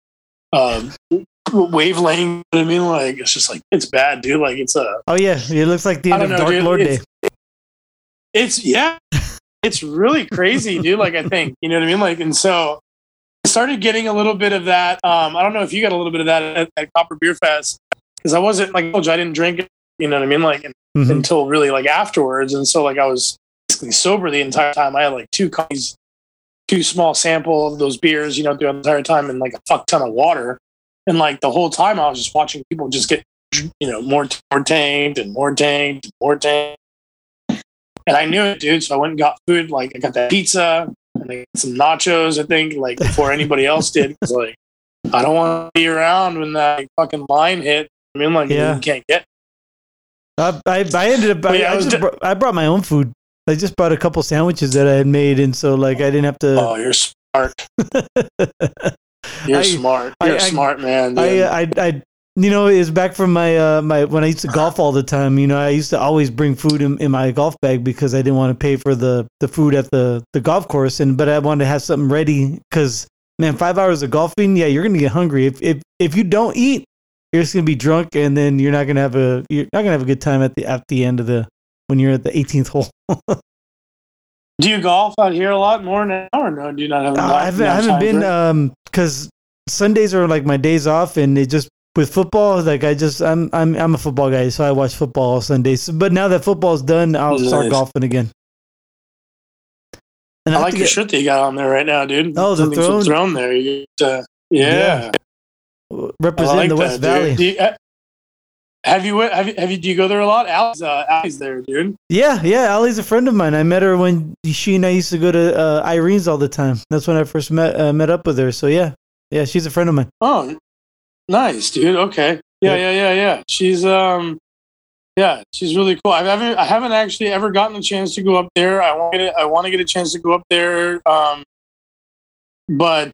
uh, wavelength. You know what I mean, like it's just like it's bad, dude. Like it's a oh yeah, it looks like the end of know, Dark dude, Lord it's, Day. It's yeah, it's really crazy, dude. Like I think you know what I mean. Like, and so I started getting a little bit of that. Um, I don't know if you got a little bit of that at, at Copper Beer Fest, because I wasn't like I told you I didn't drink it. You know what I mean, like mm-hmm. until really like afterwards, and so like I was. Sober the entire time. I had like two copies, two small sample of those beers, you know, throughout the entire time, and like a fuck ton of water. And like the whole time, I was just watching people just get, you know, more, more tanked and more tanked, and more tanked. And I knew it, dude. So I went and got food. Like I got that pizza and I got some nachos. I think like before anybody else did. Cause like I don't want to be around when that like, fucking line hit. I mean, like yeah. you can't get. I I, I ended up. I, yeah, I, I, just, d- I brought my own food. I just bought a couple sandwiches that I had made, and so like I didn't have to. Oh, you're smart. You're I, smart. You're I, a smart man. Dude. I, I, I, you know, it's back from my uh, my when I used to golf all the time. You know, I used to always bring food in, in my golf bag because I didn't want to pay for the, the food at the, the golf course, and but I wanted to have something ready because man, five hours of golfing, yeah, you're gonna get hungry. If if if you don't eat, you're just gonna be drunk, and then you're not gonna have a you're not gonna have a good time at the at the end of the. When you're at the eighteenth hole. Do you golf out here a lot more now, or no? Do you not have? A uh, I haven't, I haven't been um because Sundays are like my days off, and it just with football, like I just I'm I'm I'm a football guy, so I watch football all Sundays. But now that football's done, I'll nice. start golfing again. And I, I like the get, shirt that you got on there right now, dude. Oh, the throne. Throne there. You get, uh, yeah. yeah. Representing like the West that, Valley. Dude. Do you, I, Have you, have you, have you, do you go there a lot? Allie's, uh, Allie's there, dude. Yeah, yeah, Allie's a friend of mine. I met her when she and I used to go to uh, Irene's all the time. That's when I first met uh, met up with her. So, yeah, yeah, she's a friend of mine. Oh, nice, dude. Okay. Yeah, yeah, yeah, yeah. yeah. She's, um, yeah, she's really cool. I haven't, I haven't actually ever gotten a chance to go up there. I want to, I want to get a chance to go up there, um, but...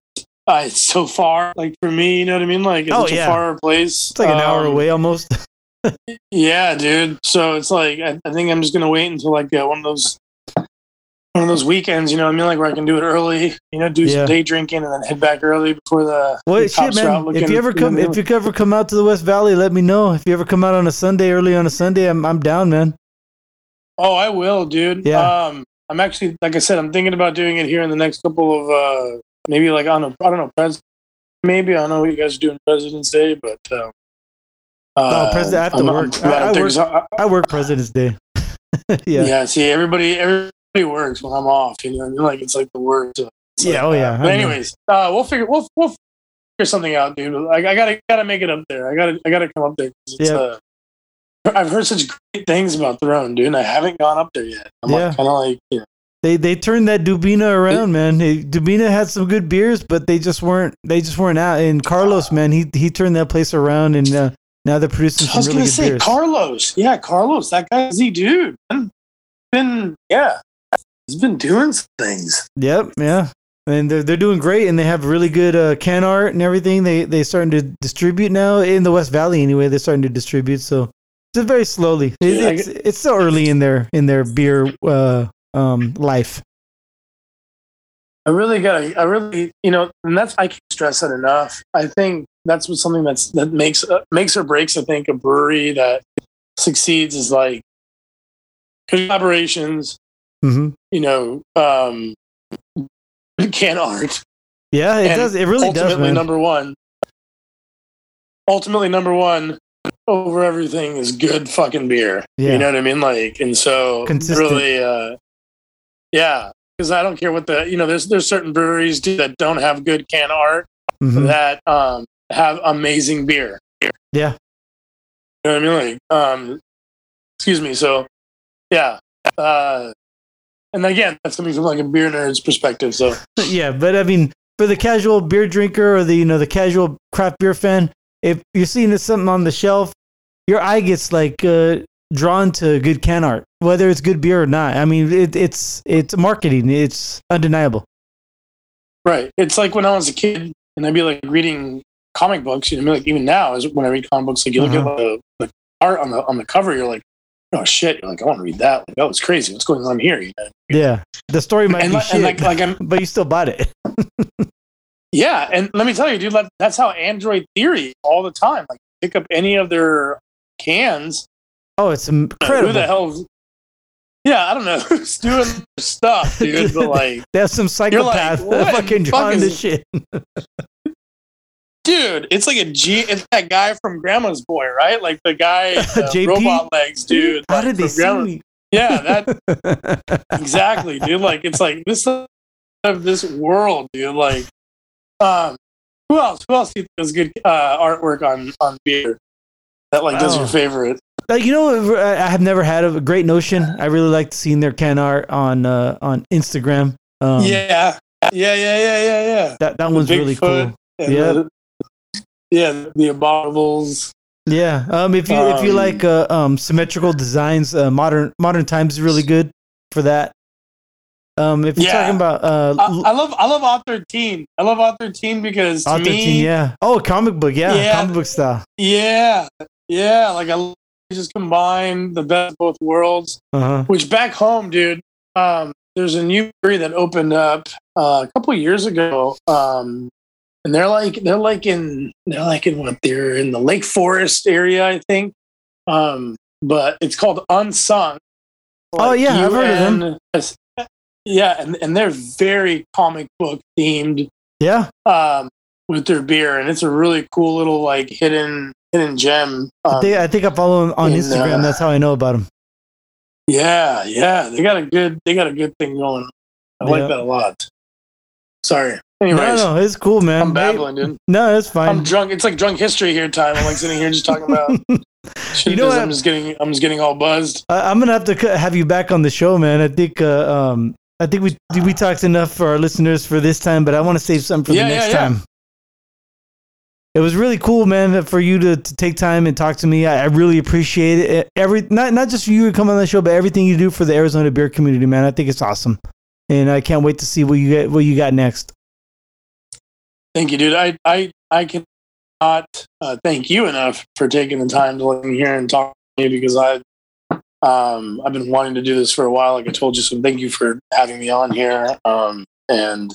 Uh, it's so far, like for me, you know what I mean? Like, it's oh, such yeah. a far place. It's like an um, hour away almost. Yeah, dude. So it's like, I, I think I'm just going to wait until like uh, one of those one of those weekends, you know what I mean? Like where I can do it early, you know, do yeah. some day drinking and then head back early before the, well, the cops shit, man. Are out looking. If you ever come, you know, if you ever come out to the West Valley, let me know. If you ever come out on a Sunday, early on a Sunday, I'm I'm down, man. Oh, I will, dude. Yeah. Um, I'm actually, like I said, I'm thinking about doing it here in the next couple of, uh, maybe like on a, I don't know, pres- maybe I don't know what you guys are doing President's Day, but um, uh, no, pres- I have to I'm, work. I'm, I, I, work I, I work President's Day. yeah, yeah. See, everybody, everybody works when I'm off. You know, I mean? Like it's like the worst. So yeah, like, oh yeah. Uh, but anyways, uh, we'll figure we'll we'll figure something out, dude. Like I gotta gotta make it up there. I gotta I gotta come up there. It's, yeah. Uh, I've heard such great things about Throne, dude. And I haven't gone up there yet. I'm yeah. like, kind of like. You know, They they turned that Dubina around, man. They, Dubina had some good beers, but they just weren't they just weren't out. And Carlos, man, he he turned that place around, and uh, now they're producing some really good beers. I was gonna say Carlos, yeah, Carlos, that guy's the dude. Been yeah, he's been doing some things. Yep, yeah, and they're they're doing great, and they have really good uh, can art and everything. They they starting to distribute now in the West Valley anyway. They're starting to distribute, so just very slowly. It, yeah, it's it's so early in their in their beer. Uh, um life i really gotta i really you know and that's I can't stress that enough. I think that's what something that's that makes uh, makes or breaks I think a brewery that succeeds is like collaborations, mm-hmm. you know um can art, yeah it and does it really ultimately does ultimately number one ultimately number one over everything is good fucking beer, yeah. you know what I mean, like, and so consistent. really uh Yeah, because I don't care what the you know. There's there's certain breweries do that don't have good can art, mm-hmm. that um, have amazing beer. Yeah, you know what I mean. Like, um, excuse me. So, yeah, uh, and again, that's coming from like a beer nerd's perspective. So yeah, but I mean, for the casual beer drinker or the you know the casual craft beer fan, if you're seeing something on the shelf, your eye gets like. Uh, drawn to good can art, whether it's good beer or not. I mean, it, it's it's marketing. It's undeniable. Right. It's like when I was a kid and I'd be like reading comic books, you know, like even now is when I read comic books, like you look uh-huh. at the, the art on the on the cover, you're like, oh shit, you're like, I want to read that. Like, that was crazy. What's going on here? You know? Yeah. The story might and be like, shit, like, like I'm, but you still bought it. Yeah. And let me tell you, dude, that's how Android Theory all the time. Like pick up any of their cans. Oh, it's incredible. Who the hell? Yeah, I don't know who's doing stuff, dude. But like, that's some psychopath like, that fucking drawing fuck this shit. Dude, it's like a G. It's that guy from Grandma's Boy, right? Like the guy, the J P? Robot legs, dude. How like, did they see Grandma- me? Yeah, that exactly, dude. Like it's like this of this world, dude. Like, um, who else? Who else does good uh, artwork on on beer? That like wow. does your favorite. You know, I have never had a great notion. I really liked seeing their can art on uh, on Instagram. Um, yeah, yeah, yeah, yeah, yeah, yeah. That that the one's Big really Foot cool. Yeah, the, yeah, the abominables. Yeah, um, if you um, if you like uh, um, symmetrical designs, uh, modern modern times is really good. for that. Um, if you're yeah. talking about, uh, I, I love, I love Author thirteen. I love Author thirteen because Author thirteen, yeah. Oh, comic book, yeah, yeah, comic book style. Yeah, yeah. Like I just combine the best of both worlds. Uh-huh. Which back home, dude, um, there's a new brewery that opened up uh, a couple years ago, um, and they're like, they're like in, they're like in what they're in the Lake Forest area, I think. Um, but it's called Unsung. Like oh yeah, I've heard of them. Yeah, and, and they're very comic book themed. Yeah, um, with their beer, and it's a really cool little like hidden hidden gem. Um, I, think, I think I follow them on in, Instagram. Uh, that's how I know about them. Yeah, yeah, they got a good they got a good thing going. I yeah. like that a lot. Sorry. Anyways, no, no, it's cool, man. I'm babbling, dude. No, it's fine. I'm drunk. It's like drunk history here time. I'm like sitting here just talking about. You know what? I'm just getting I'm just getting all buzzed. I, I'm gonna have to have you back on the show, man. I think. Uh, um, I think we we talked enough for our listeners for this time, but I want to save something for yeah, the next yeah, yeah. time. It was really cool, man, for you to, to take time and talk to me. I, I really appreciate it. Every not not just for you to come on the show, but everything you do for the Arizona beer community, man. I think it's awesome, and I can't wait to see what you get, what you got next. Thank you, dude. I I I cannot uh, thank you enough for taking the time to let me here and talk to you because I. Um, I've been wanting to do this for a while, like I told you, so thank you for having me on here. Um, and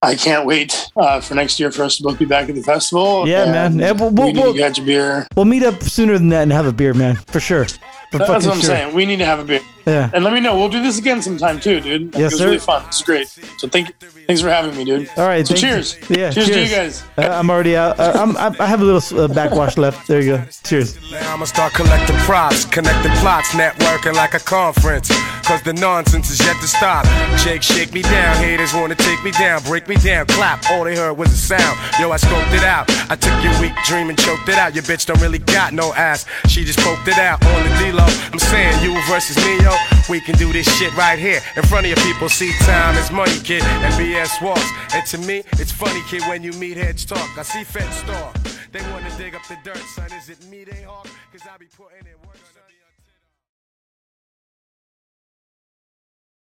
I can't wait uh, for next year for us to both be back at the festival. Yeah, man. Yeah, we'll, we'll, we need we'll, to get your beer. We'll meet up sooner than that and have a beer, man, for sure. For That's what I'm sure. saying. We need to have a beer. Yeah. And let me know. We'll do this again sometime too, dude. Yes, it was sir. really fun. It's great. So thank, thanks for having me, dude. All right. So cheers. Yeah, cheers. Cheers to you guys. Uh, I'm already out. Uh, I'm, I have a little uh, backwash left. There you go. Cheers. I'm going to start collecting props, connecting plots, networking like a conference. Because the nonsense is yet to stop. Jake, shake me down. Haters want to take me down. Break me down. Clap. All they heard was a sound. Yo, I scoped it out. I took your weak dream and choked it out. Your bitch don't really got no ass. She just poked it out on the D-Lo. I'm saying you versus me, yo. We can do this shit right here in front of your people. See, time is money, kid, and B S walks. And to me, it's funny, kid, when you meet heads talk. I see feds talk. They want to dig up the dirt, son. Is it me they hawk? Because I be putting in work.